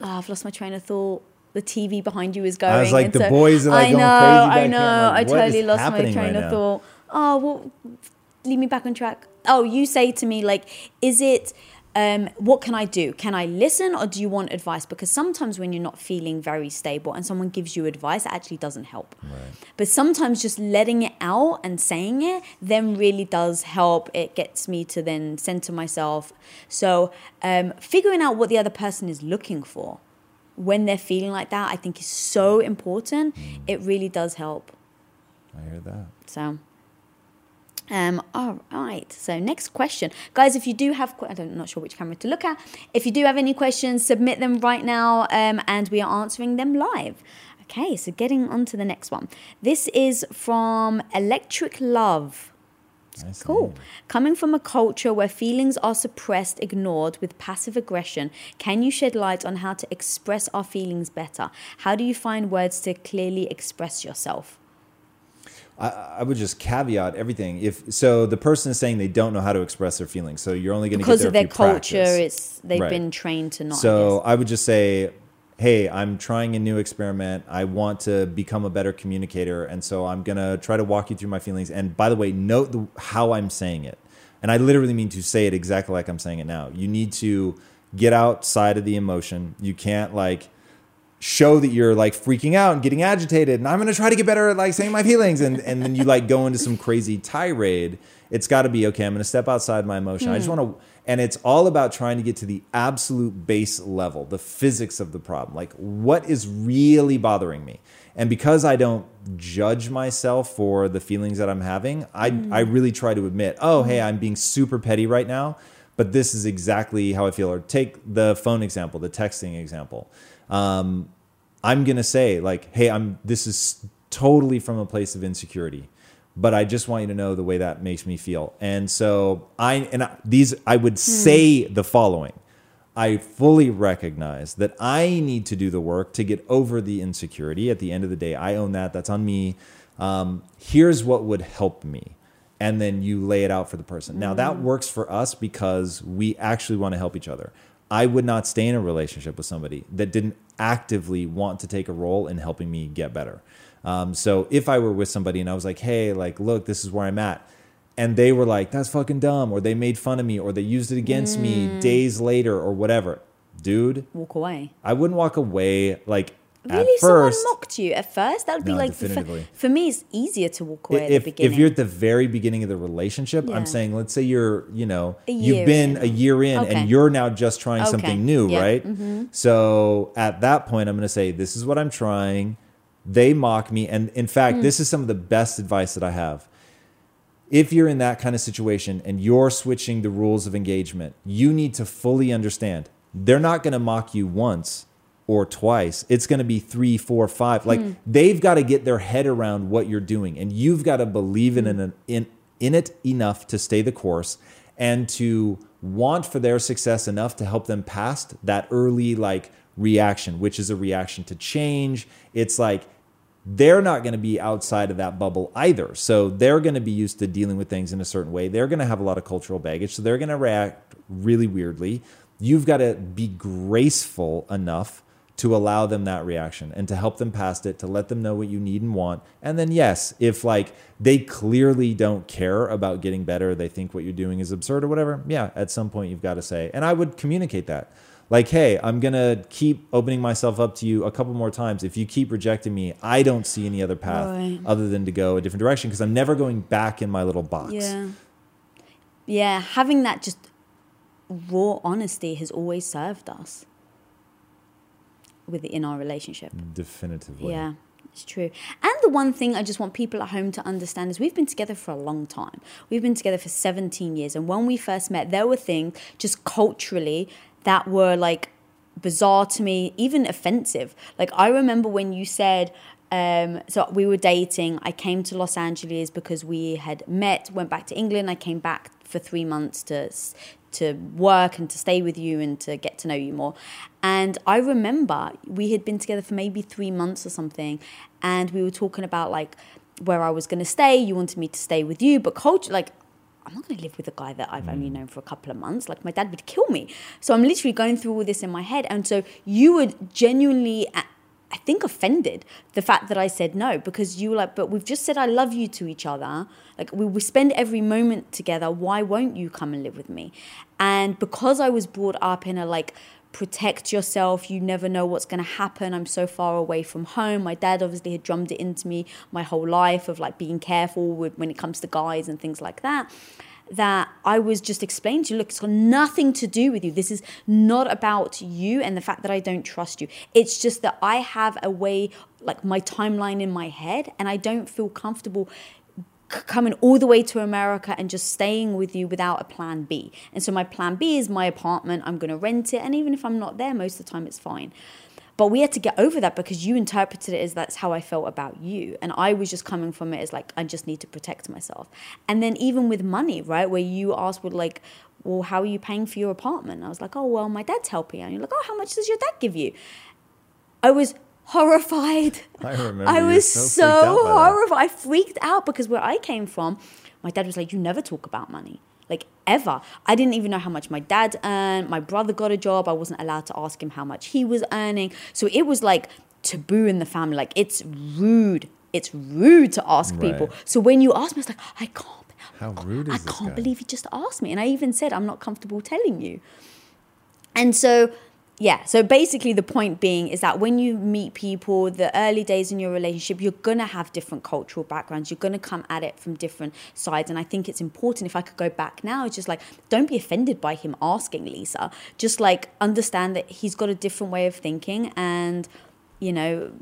oh, I've lost my train of thought. the T V behind you is going. I was like, and the so, boys are like I going know, crazy. I know, I know. Like, I totally lost my train right of now? thought. Oh, well, lead me back on track. Oh, you say to me, like, is it, um, what can I do? Can I listen or do you want advice? Because sometimes when you're not feeling very stable and someone gives you advice, it actually doesn't help. Right. But sometimes just letting it out and saying it then really does help. It gets me to then center myself. So um, figuring out what the other person is looking for when they're feeling like that, I think is so important. Mm. It really does help. I hear that. So... Um, all right, so next question. Guys, if you do have, I don't, I'm not sure which camera to look at. If you do have any questions, submit them right now um, and we are answering them live. Okay, so getting on to the next one. This is from Electric Love. Nice cool. Name. Coming from a culture where feelings are suppressed, ignored with passive aggression, can you shed light on how to express our feelings better? How do you find words to clearly express yourself? I, I would just caveat everything. If so, the person is saying they don't know how to express their feelings. So you're only going to get there if you practice. Because of their culture, it's they've right. been trained to not. So I would just say, hey, I'm trying a new experiment. I want to become a better communicator, and so I'm going to try to walk you through my feelings. And by the way, note the, how I'm saying it. And I literally mean to say it exactly like I'm saying it now. You need to get outside of the emotion. You can't like. Show that you're like freaking out and getting agitated and I'm going to try to get better at like saying my feelings. And, and then you like go into some crazy tirade. It's got to be, okay, I'm going to step outside my emotion. Mm. I just want to, and it's all about trying to get to the absolute base level, the physics of the problem. Like what is really bothering me? And because I don't judge myself for the feelings that I'm having, I, mm. I really try to admit, oh, hey, I'm being super petty right now, but this is exactly how I feel. Or take the phone example, the texting example. Um, I'm going to say like, hey, I'm, this is totally from a place of insecurity, but I just want you to know the way that makes me feel. And so I, and I, these, I would say the following, I fully recognize that I need to do the work to get over the insecurity. At the end of the day, I own that. That's on me. Um, here's what would help me. And then you lay it out for the person. Now that works for us because we actually want to help each other. I would not stay in a relationship with somebody that didn't actively want to take a role in helping me get better. Um, so if I were with somebody and I was like, hey, like, look, this is where I'm at. And they were like, that's fucking dumb. Or they made fun of me or they used it against mm. me days later or whatever. Dude. Walk away. I wouldn't walk away. Like really? At first. Someone mocked you at first? That would be no, like, definitively. For, for me, it's easier to walk away if, at the beginning. If you're at the very beginning of the relationship, yeah. I'm saying, let's say you're, you know, you've been in. a year in okay. and you're now just trying okay. something new, yeah. right? Mm-hmm. So at that point, I'm going to say, this is what I'm trying. They mock me. And in fact, mm. this is some of the best advice that I have. If you're in that kind of situation and you're switching the rules of engagement, you need to fully understand they're not going to mock you once. Or twice, it's going to be three, four, five. Like mm. they've got to get their head around what you're doing, and you've got to believe in an, in in it enough to stay the course and to want for their success enough to help them past that early like reaction, which is a reaction to change. It's like they're not going to be outside of that bubble either, so they're going to be used to dealing with things in a certain way. They're going to have a lot of cultural baggage, so they're going to react really weirdly. You've got to be graceful enough to allow them that reaction and to help them past it, to let them know what you need and want. And then yes, if like they clearly don't care about getting better, they think what you're doing is absurd or whatever. Yeah. At some point you've got to say, and I would communicate that like, hey, I'm going to keep opening myself up to you a couple more times. If you keep rejecting me, I don't see any other path right. other than to go a different direction. Cause I'm never going back in my little box. Yeah. Yeah. Having that just raw honesty has always served us. Within our relationship. Definitively. Yeah, it's true. And the one thing I just want people at home to understand is we've been together for a long time. We've been together for seventeen years. And when we first met, there were things just culturally that were like bizarre to me, even offensive. Like I remember when you said, um, so we were dating. I came to Los Angeles because we had met, went back to England. I came back for three months to to work and to stay with you and to get to know you more. And I remember we had been together for maybe three months or something, and we were talking about like where I was going to stay. You wanted me to stay with you, but culture, like I'm not going to live with a guy that I've mm. only known for a couple of months. Like my dad would kill me. So I'm literally going through all this in my head. And so you were genuinely think, offended the fact that I said no, because you were like, but we've just said I love you to each other. Like, we, we spend every moment together. Why won't you come and live with me? And because I was brought up in a, like, protect yourself, you never know what's going to happen, I'm so far away from home. My dad obviously had drummed it into me my whole life of, like, being careful with, when it comes to guys and things like that, that I was just explained to you, look, it's got nothing to do with you. This is not about you and the fact that I don't trust you. It's just that I have a way, like, my timeline in my head, and I don't feel comfortable coming all the way to America and just staying with you without a plan B. And so my plan B is my apartment. I'm going to rent it. And even if I'm not there, most of the time it's fine. But we had to get over that because you interpreted it as that's how I felt about you. And I was just coming from it as like, I just need to protect myself. And then even with money, right, where you asked, well, like, well, how are you paying for your apartment? I was like, oh, well, my dad's helping. And you're like, oh, how much does your dad give you? I was horrified. I remember. I was so, so horrified. I freaked out because where I came from, my dad was like, you never talk about money, like, ever. I didn't even know how much my dad earned. My brother got a job. I wasn't allowed to ask him how much he was earning. So it was like taboo in the family. Like, it's rude. It's rude to ask right. people. So when you ask me, it's like, I can't. How I can't, rude is I this can't guy? believe you just asked me. And I even said, I'm not comfortable telling you. And so... Yeah, so basically the point being is that when you meet people, the early days in your relationship, you're going to have different cultural backgrounds. You're going to come at it from different sides. And I think it's important, if I could go back now, it's just like, don't be offended by him asking, Lisa. Just like understand that he's got a different way of thinking, and, you know,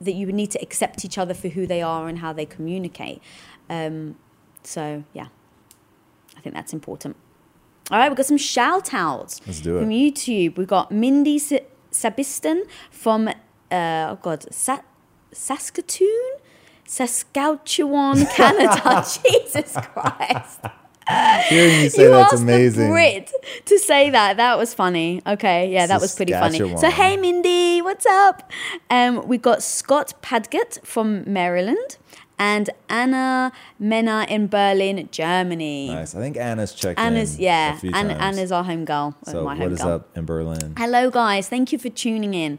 that you need to accept each other for who they are and how they communicate. Um, so, yeah, I think that's important. All right, we've got some shout-outs from YouTube. We've got Mindy S- Sabiston from, uh, oh God, Sa- Saskatoon? Saskatchewan, Canada. Jesus Christ. Hearing you say you that's amazing. You asked the Brit to say that. That was funny. Okay, yeah, that was pretty funny. So, hey, Mindy, what's up? Um, we've got Scott Padgett from Maryland. And Anna Mena in Berlin, Germany. Nice. I think Anna's checked Anna's, in. Yeah. A few Anna, times. Anna's our home girl. So my what home is girl. Up in Berlin? Hello, guys. Thank you for tuning in.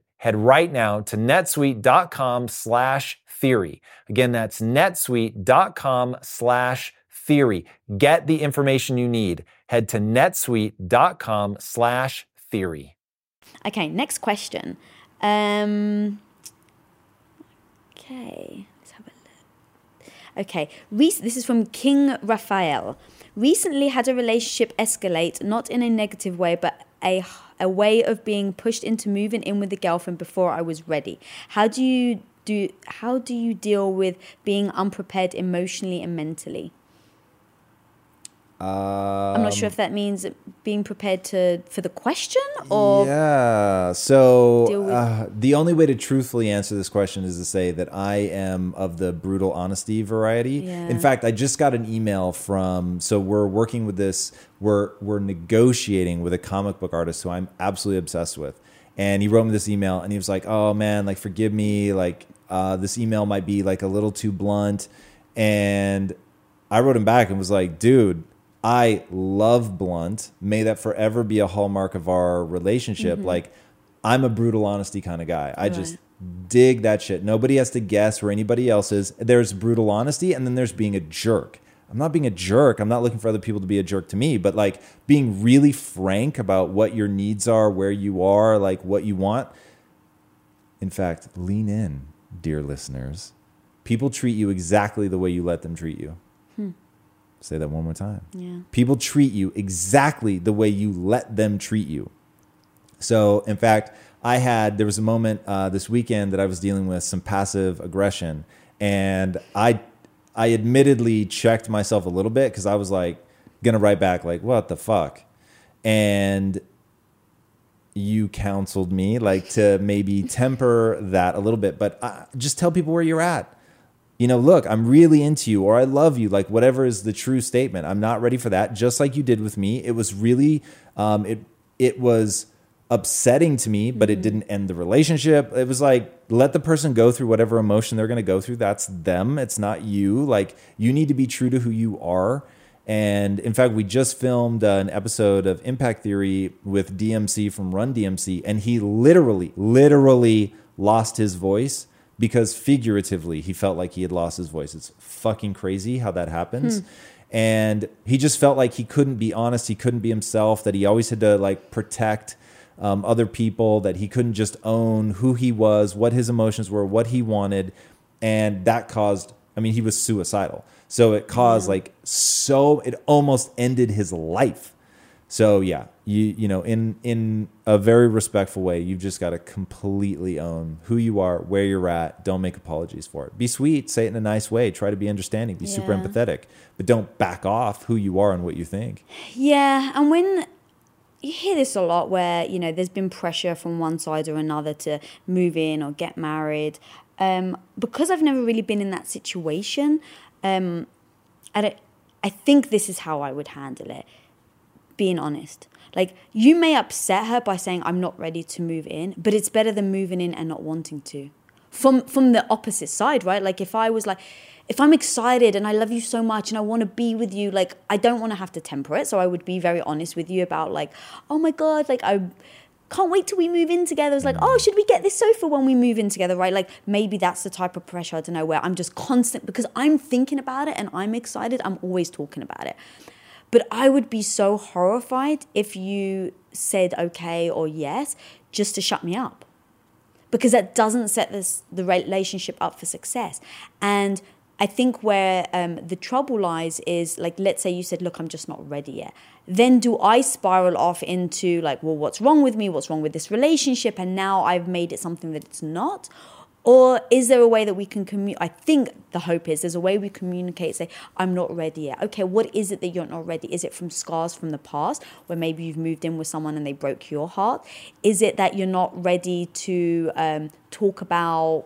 Head right now to netsuite.com slash theory. Again, that's netsuite.com slash theory. Get the information you need. Head to netsuite.com slash theory. Okay, next question. Um, okay, let's have a look. Okay, Reese, this is from King Raphael. recently had a relationship escalate, not in a negative way, but a, a way of being pushed into moving in with the girlfriend before I was ready. How do you do? How do you deal with being unprepared emotionally and mentally? Um, I'm not sure if that means being prepared to for the question or... Yeah, so uh, the only way to truthfully answer this question is to say that I am of the brutal honesty variety. Yeah. In fact, I just got an email from... So we're working with this. We're, we're negotiating with a comic book artist who I'm absolutely obsessed with. And he wrote me this email and he was like, oh man, like forgive me. Like uh, this email might be like a little too blunt. And I wrote him back and was like, dude... I love blunt. May that forever be a hallmark of our relationship. Mm-hmm. Like, I'm a brutal honesty kind of guy. I right. just dig that shit. Nobody has to guess where anybody else is. There's brutal honesty, and then there's being a jerk. I'm not being a jerk. I'm not looking for other people to be a jerk to me, but like being really frank about what your needs are, where you are, like what you want. In fact, lean in, dear listeners. People treat you exactly the way you let them treat you. Hmm. Say that one more time. Yeah. People treat you exactly the way you let them treat you. So, in fact, I had, there was a moment uh, this weekend that I was dealing with some passive aggression. And I I admittedly checked myself a little bit because I was like, going to write back like, what the fuck? And you counseled me like to maybe temper that a little bit. But I, just tell people where you're at. You know, look, I'm really into you, or I love you, like whatever is the true statement. I'm not ready for that. Just like you did with me. It was really, um, it it was upsetting to me, but mm-hmm. it didn't end the relationship. It was like, let the person go through whatever emotion they're going to go through. That's them. It's not you. Like, you need to be true to who you are. And in fact, we just filmed uh, an episode of Impact Theory with D M C from Run D M C, and he literally, literally lost his voice. Because figuratively, he felt like he had lost his voice. It's fucking crazy how that happens. Hmm. And he just felt like he couldn't be honest. He couldn't be himself, that he always had to like protect um, other people, that he couldn't just own who he was, what his emotions were, what he wanted. And that caused, I mean, he was suicidal. So it caused yeah. like so, it almost ended his life. So yeah, you you know, in in a very respectful way, you've just got to completely own who you are, where you're at. Don't make apologies for it. Be sweet, say it in a nice way. Try to be understanding, be yeah. super empathetic, but don't back off who you are and what you think. Yeah, and when you hear this a lot, where you know there's been pressure from one side or another to move in or get married, um, because I've never really been in that situation. Um, I don't, I think this is how I would handle it. Being honest. Like, you may upset her by saying, I'm not ready to move in, but it's better than moving in and not wanting to. From from the opposite side, right? Like, if I was like, if I'm excited and I love you so much and I want to be with you, like, I don't want to have to temper it. So I would be very honest with you about like, oh my God, like, I can't wait till we move in together. It's like, oh, should we get this sofa when we move in together, right? Like, maybe that's the type of pressure, I don't know, where I'm just constant, because I'm thinking about it and I'm excited. I'm always talking about it. But I would be so horrified if you said okay or yes just to shut me up, because that doesn't set this the relationship up for success. And I think where um, the trouble lies is, like, let's say you said, look, I'm just not ready yet. Then do I spiral off into like, well, what's wrong with me? What's wrong with this relationship? And now I've made it something that it's not. Or is there a way that we can communicate? I think the hope is there's a way we communicate, say, I'm not ready yet. Okay, what is it that you're not ready? Is it from scars from the past, where maybe you've moved in with someone and they broke your heart? Is it that you're not ready to um, talk about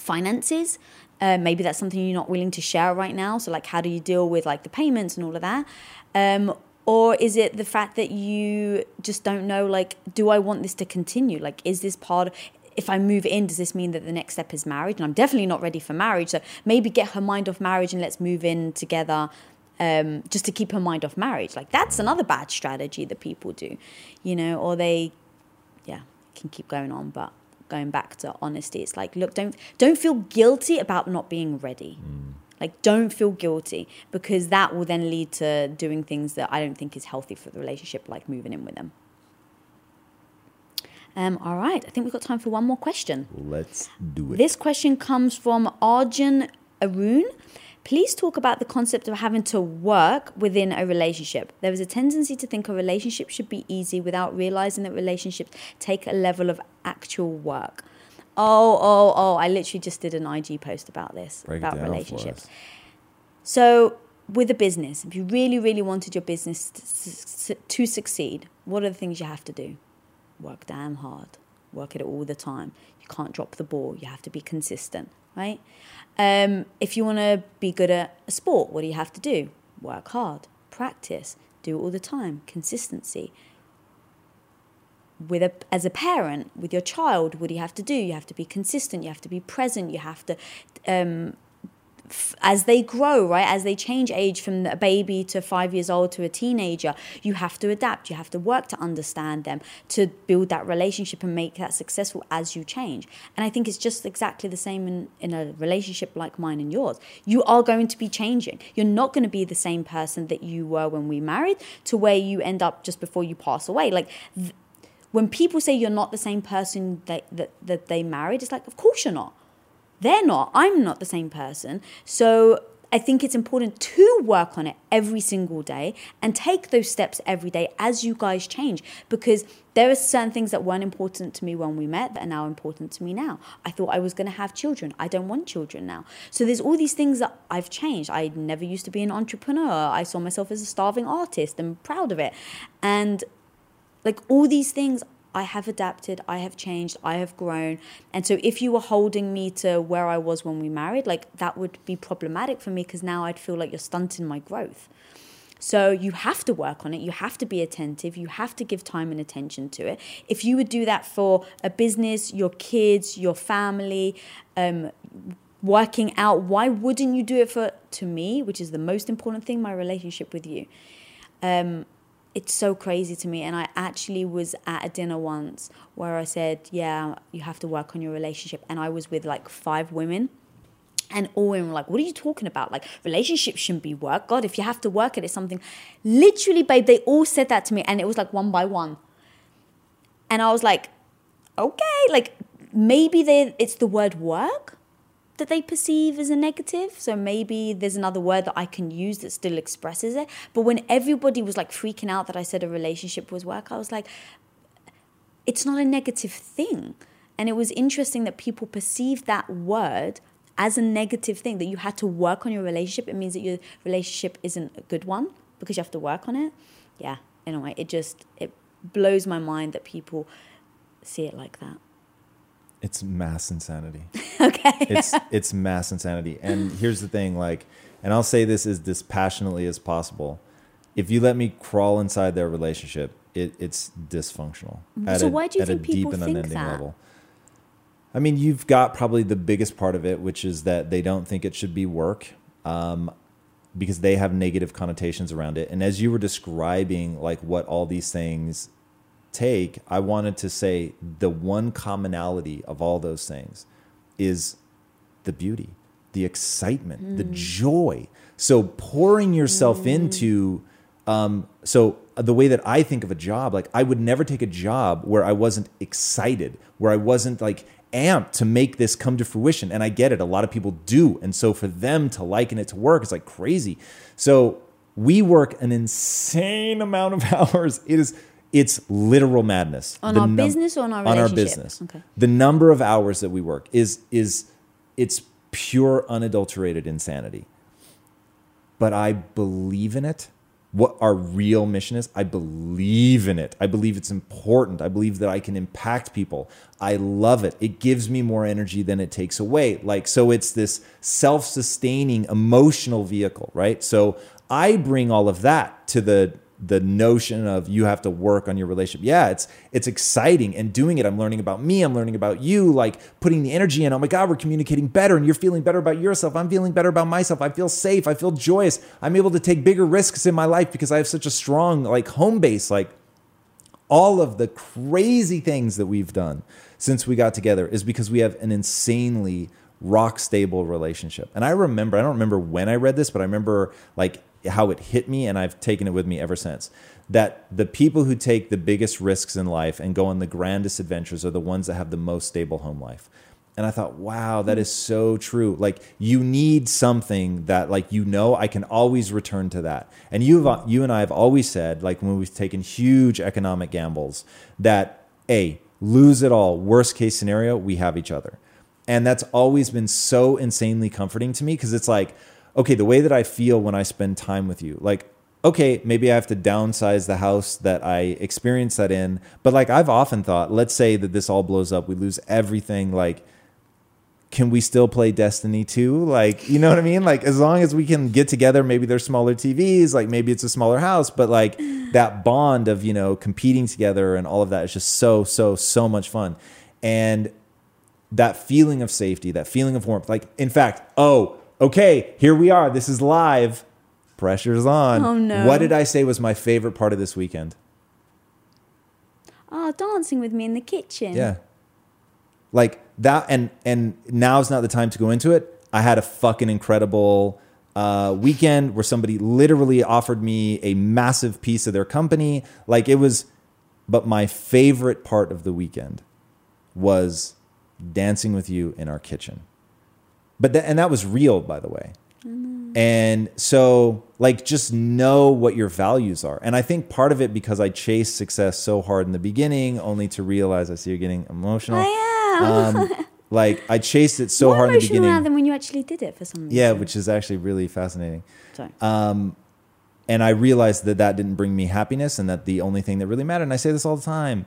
finances? Uh, maybe that's something you're not willing to share right now. So, like, how do you deal with, like, the payments and all of that? Um Or is it the fact that you just don't know, like, do I want this to continue? Like, is this part of... If I move in, does this mean that the next step is marriage? And I'm definitely not ready for marriage. So maybe get her mind off marriage and let's move in together um, just to keep her mind off marriage. Like, that's another bad strategy that people do, you know, or they, yeah, can keep going on. But going back to honesty, it's like, look, don't don't feel guilty about not being ready. Mm. Like, don't feel guilty, because that will then lead to doing things that I don't think is healthy for the relationship, like moving in with them. Um, all right, I think we've got time for one more question. Let's do it. This question comes from Arjun Arun. Please talk about the concept of having to work within a relationship. There is a tendency to think a relationship should be easy without realizing that relationships take a level of actual work. Oh, oh, oh, I literally just did an I G post about this, Break about relationships. So with a business, if you really, really wanted your business to, to succeed, what are the things you have to do? Work damn hard. Work at it all the time. You can't drop the ball. You have to be consistent, right? Um, if you want to be good at a sport, what do you have to do? Work hard. Practice. Do it all the time. Consistency. With a, as a parent, with your child, what do you have to do? You have to be consistent. You have to be present. You have to... Um, as they grow, right, as they change age from a baby to five years old to a teenager, you have to adapt. You have to work to understand them, to build that relationship and make that successful as you change. And I think it's just exactly the same in, in a relationship like mine and yours. You are going to be changing. You're not going to be the same person that you were when we married to where you end up just before you pass away. Like th- when people say you're not the same person that, that, that they married, it's like, of course you're not. They're not. I'm not the same person. So I think it's important to work on it every single day and take those steps every day as you guys change, because there are certain things that weren't important to me when we met that are now important to me now. I thought I was going to have children. I don't want children now. So there's all these things that I've changed. I never used to be an entrepreneur. I saw myself as a starving artist. I'm proud of it. And like all these things, I have adapted, I have changed, I have grown. And so if you were holding me to where I was when we married, like that would be problematic for me, because now I'd feel like you're stunting my growth. So you have to work on it. You have to be attentive. You have to give time and attention to it. If you would do that for a business, your kids, your family, um, working out, why wouldn't you do it for, to me, which is the most important thing, my relationship with you? Um, It's so crazy to me. And I actually was at a dinner once where I said, yeah, you have to work on your relationship. And I was with like five women, and all women were like, what are you talking about? Like, relationships shouldn't be work. God, if you have to work at it, something. Literally, babe, they all said that to me. And it was like one by one. And I was like, okay, like maybe they, it's the word work that they perceive as a negative. So maybe there's another word that I can use that still expresses it. But when everybody was like freaking out that I said a relationship was work, I was like, it's not a negative thing. And it was interesting that people perceived that word as a negative thing, that you had to work on your relationship. It means that your relationship isn't a good one because you have to work on it. Yeah, anyway, it just, it blows my mind that people see it like that. It's mass insanity. Okay. it's it's mass insanity. And here's the thing, like, and I'll say this as dispassionately as possible. If you let me crawl inside their relationship, it, it's dysfunctional. So a, why do you think people think that? At a deep and unending level. I mean, you've got probably the biggest part of it, which is that they don't think it should be work, um, because they have negative connotations around it. And as you were describing, like, what all these things take, I wanted to say the one commonality of all those things is the beauty, the excitement, mm. the joy. So pouring yourself mm. into, um, so the way that I think of a job, like I would never take a job where I wasn't excited, where I wasn't like amped to make this come to fruition. And I get it. A lot of people do. And so for them to liken it to work, it's like crazy. So we work an insane amount of hours. It is It's literal madness. On the our num- business or on our relationship? On our business. Okay. The number of hours that we work is, is it's pure unadulterated insanity. But I believe in it. What our real mission is, I believe in it. I believe it's important. I believe that I can impact people. I love it. It gives me more energy than it takes away. Like, so it's this self-sustaining emotional vehicle, right? So I bring all of that to the... the notion of you have to work on your relationship. Yeah, it's it's exciting, and doing it, I'm learning about me, I'm learning about you, like putting the energy in, oh my God, we're communicating better and you're feeling better about yourself, I'm feeling better about myself, I feel safe, I feel joyous, I'm able to take bigger risks in my life because I have such a strong like home base, like all of the crazy things that we've done since we got together is because we have an insanely rock stable relationship. And I remember, I don't remember when I read this, but I remember like how it hit me, and I've taken it with me ever since, that the people who take the biggest risks in life and go on the grandest adventures are the ones that have the most stable home life. And I thought, wow, that is so true. Like, you need something that, like, you know, I can always return to that. And you've, you and I have always said, like, when we've taken huge economic gambles, that A, lose it all, worst case scenario, we have each other. And that's always been so insanely comforting to me, because it's like, okay, the way that I feel when I spend time with you, like, okay, maybe I have to downsize the house that I experienced that in. But, like, I've often thought, let's say that this all blows up, we lose everything, like, can we still play Destiny two? Like, you know what I mean? Like, as long as we can get together, maybe there's smaller T Vs, like maybe it's a smaller house, but like that bond of, you know, competing together and all of that is just so, so, so much fun. And that feeling of safety, that feeling of warmth, like, in fact, oh, okay, here we are. This is live. Pressure's on. Oh no. What did I say was my favorite part of this weekend? Oh, dancing with me in the kitchen. Yeah. Like that, and and now's not the time to go into it. I had a fucking incredible uh, weekend where somebody literally offered me a massive piece of their company. Like, it was, but my favorite part of the weekend was dancing with you in our kitchen. But th- and that was real, by the way. Mm. And so, like, just know what your values are. And I think part of it, because I chased success so hard in the beginning, only to realize, I see you're getting emotional. I am. um, like I chased it so More hard in the beginning. More emotional than when you actually did it for some reason. Yeah, which is actually really fascinating. Sorry. Um, and I realized that that didn't bring me happiness, and that the only thing that really mattered, and I say this all the time,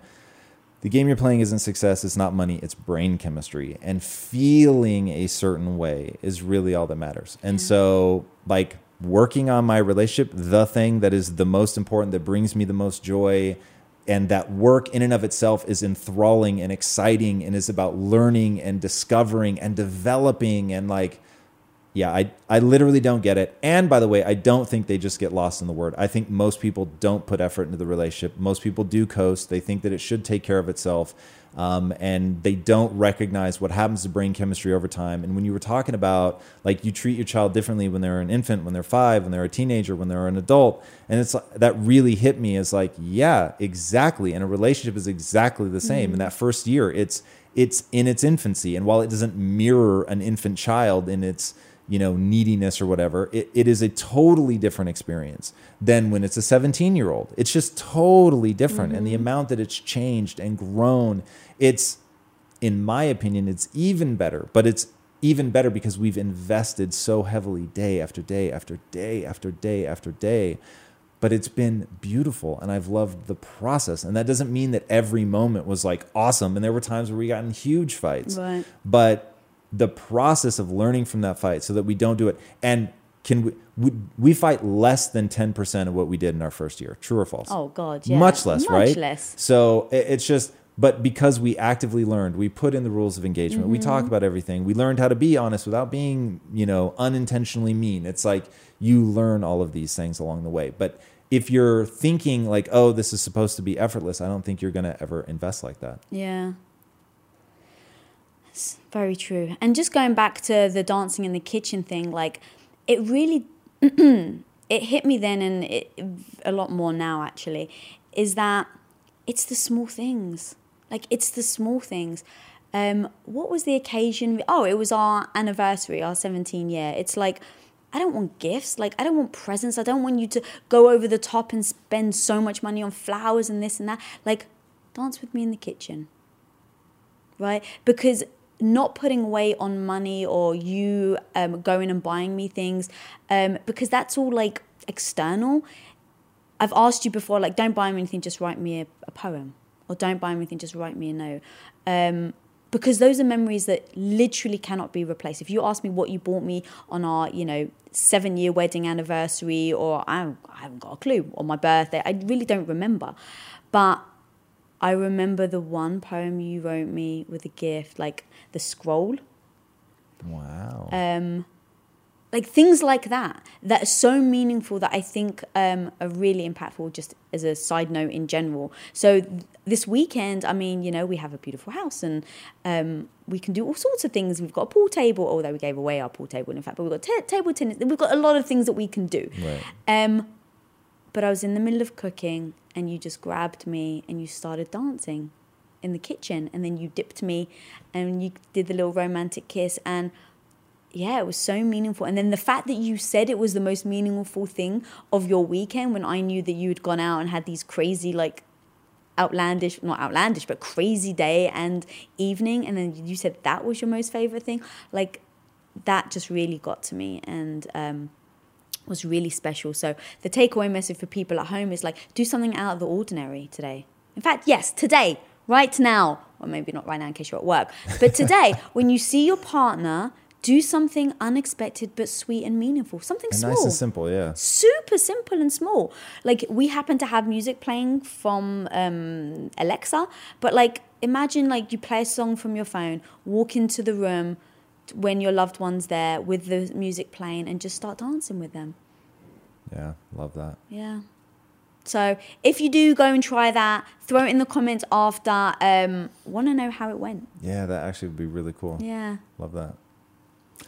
the game you're playing isn't success, it's not money, it's brain chemistry. And feeling a certain way is really all that matters. And yeah. so, like, working on my relationship, the thing that is the most important, that brings me the most joy, and that work in and of itself is enthralling and exciting and is about learning and discovering and developing. And, like, yeah, I, I literally don't get it. And, by the way, I don't think they just get lost in the word. I think most people don't put effort into the relationship. Most people do coast. They think that it should take care of itself. Um, and they don't recognize what happens to brain chemistry over time. And when you were talking about, like, you treat your child differently when they're an infant, when they're five, when they're a teenager, when they're an adult. And it's that really hit me as like, yeah, exactly. And a relationship is exactly the same. Mm-hmm. In that first year, it's, it's in its infancy. And while it doesn't mirror an infant child in its, you know, neediness or whatever, it, it is a totally different experience than when it's a seventeen year old. It's just totally different. Mm-hmm. And the amount that it's changed and grown, it's, in my opinion, it's even better, but it's even better because we've invested so heavily day after day after day after day after day, but it's been beautiful. And I've loved the process. And that doesn't mean that every moment was like awesome. And there were times where we got in huge fights, right. but the process of learning from that fight so that we don't do it. And can we, we, we fight less than ten percent of what we did in our first year. True or false? Oh God. Yeah. Much less, much right? Much less. So it, it's just, but because we actively learned, we put in the rules of engagement, mm-hmm. we talk about everything, we learned how to be honest without being, you know, unintentionally mean. It's like you learn all of these things along the way. But if you're thinking like, oh, this is supposed to be effortless, I don't think you're going to ever invest like that. Yeah. That's very true. And just going back to the dancing in the kitchen thing, like it really, it hit me then and it, a lot more now actually, is that it's the small things. Like, it's the small things. Um, what was the occasion? Oh, it was our anniversary, our seventeen year. It's like, I don't want gifts. Like, I don't want presents. I don't want you to go over the top and spend so much money on flowers and this and that. Like, dance with me in the kitchen, right? Because not putting away on money or you um, going and buying me things, um, because that's all, like, external. I've asked you before, like, don't buy me anything, just write me a, a poem. Or don't buy me anything, just write me a note. Um, because those are memories that literally cannot be replaced. If you ask me what you bought me on our, you know, seven-year wedding anniversary, or I, I haven't got a clue, or my birthday, I really don't remember. But I remember the one poem you wrote me with a gift, like the scroll. Wow. Um Like things like that, that are so meaningful that I think um, are really impactful just as a side note in general. So th- this weekend, I mean, you know, we have a beautiful house and um, we can do all sorts of things. We've got a pool table, although we gave away our pool table, in fact, but we've got t- table tennis. We've got a lot of things that we can do. Right. Um, but I was in the middle of cooking and you just grabbed me and you started dancing in the kitchen, and then you dipped me and you did the little romantic kiss, and yeah, it was so meaningful. And then the fact that you said it was the most meaningful thing of your weekend, when I knew that you had gone out and had these crazy, like, outlandish, not outlandish, but crazy day and evening, and then you said that was your most favorite thing, like, that just really got to me, and um was really special. So the takeaway message for people at home is, like, do something out of the ordinary today. In fact, yes, today, right now, or maybe not right now in case you're at work, but today, when you see your partner, do something unexpected but sweet and meaningful. Something and small. Nice and simple, yeah. Super simple and small. Like, we happen to have music playing from um, Alexa, but, like, imagine, like, you play a song from your phone, walk into the room when your loved one's there with the music playing, and just start dancing with them. Yeah, love that. Yeah. So if you do go and try that, throw it in the comments after. Um, want to know how it went. Yeah, that actually would be really cool. Yeah. Love that.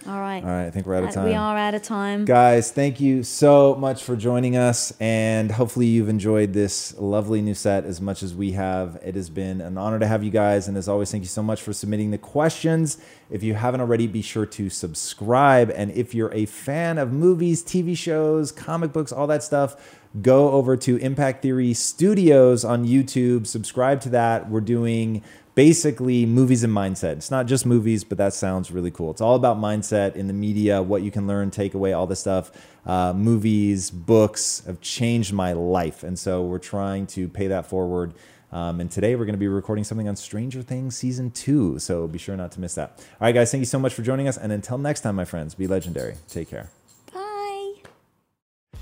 All right. All right, I think we're out of time. We are out of time. Guys, thank you so much for joining us, and hopefully you've enjoyed this lovely new set as much as we have. It has been an honor to have you guys, and as always, thank you so much for submitting the questions. If you haven't already, be sure to subscribe, and if you're a fan of movies, T V shows, comic books, all that stuff, go over to Impact Theory Studios on YouTube, subscribe to that. We're doing basically movies and mindset. It's not just movies, but that sounds really cool. It's all about mindset in the media, what you can learn, take away, all this stuff. Uh, movies, books have changed my life. And so we're trying to pay that forward. Um, and today we're going to be recording something on Stranger Things Season two. So be sure not to miss that. All right, guys, thank you so much for joining us. And until next time, my friends, be legendary. Take care.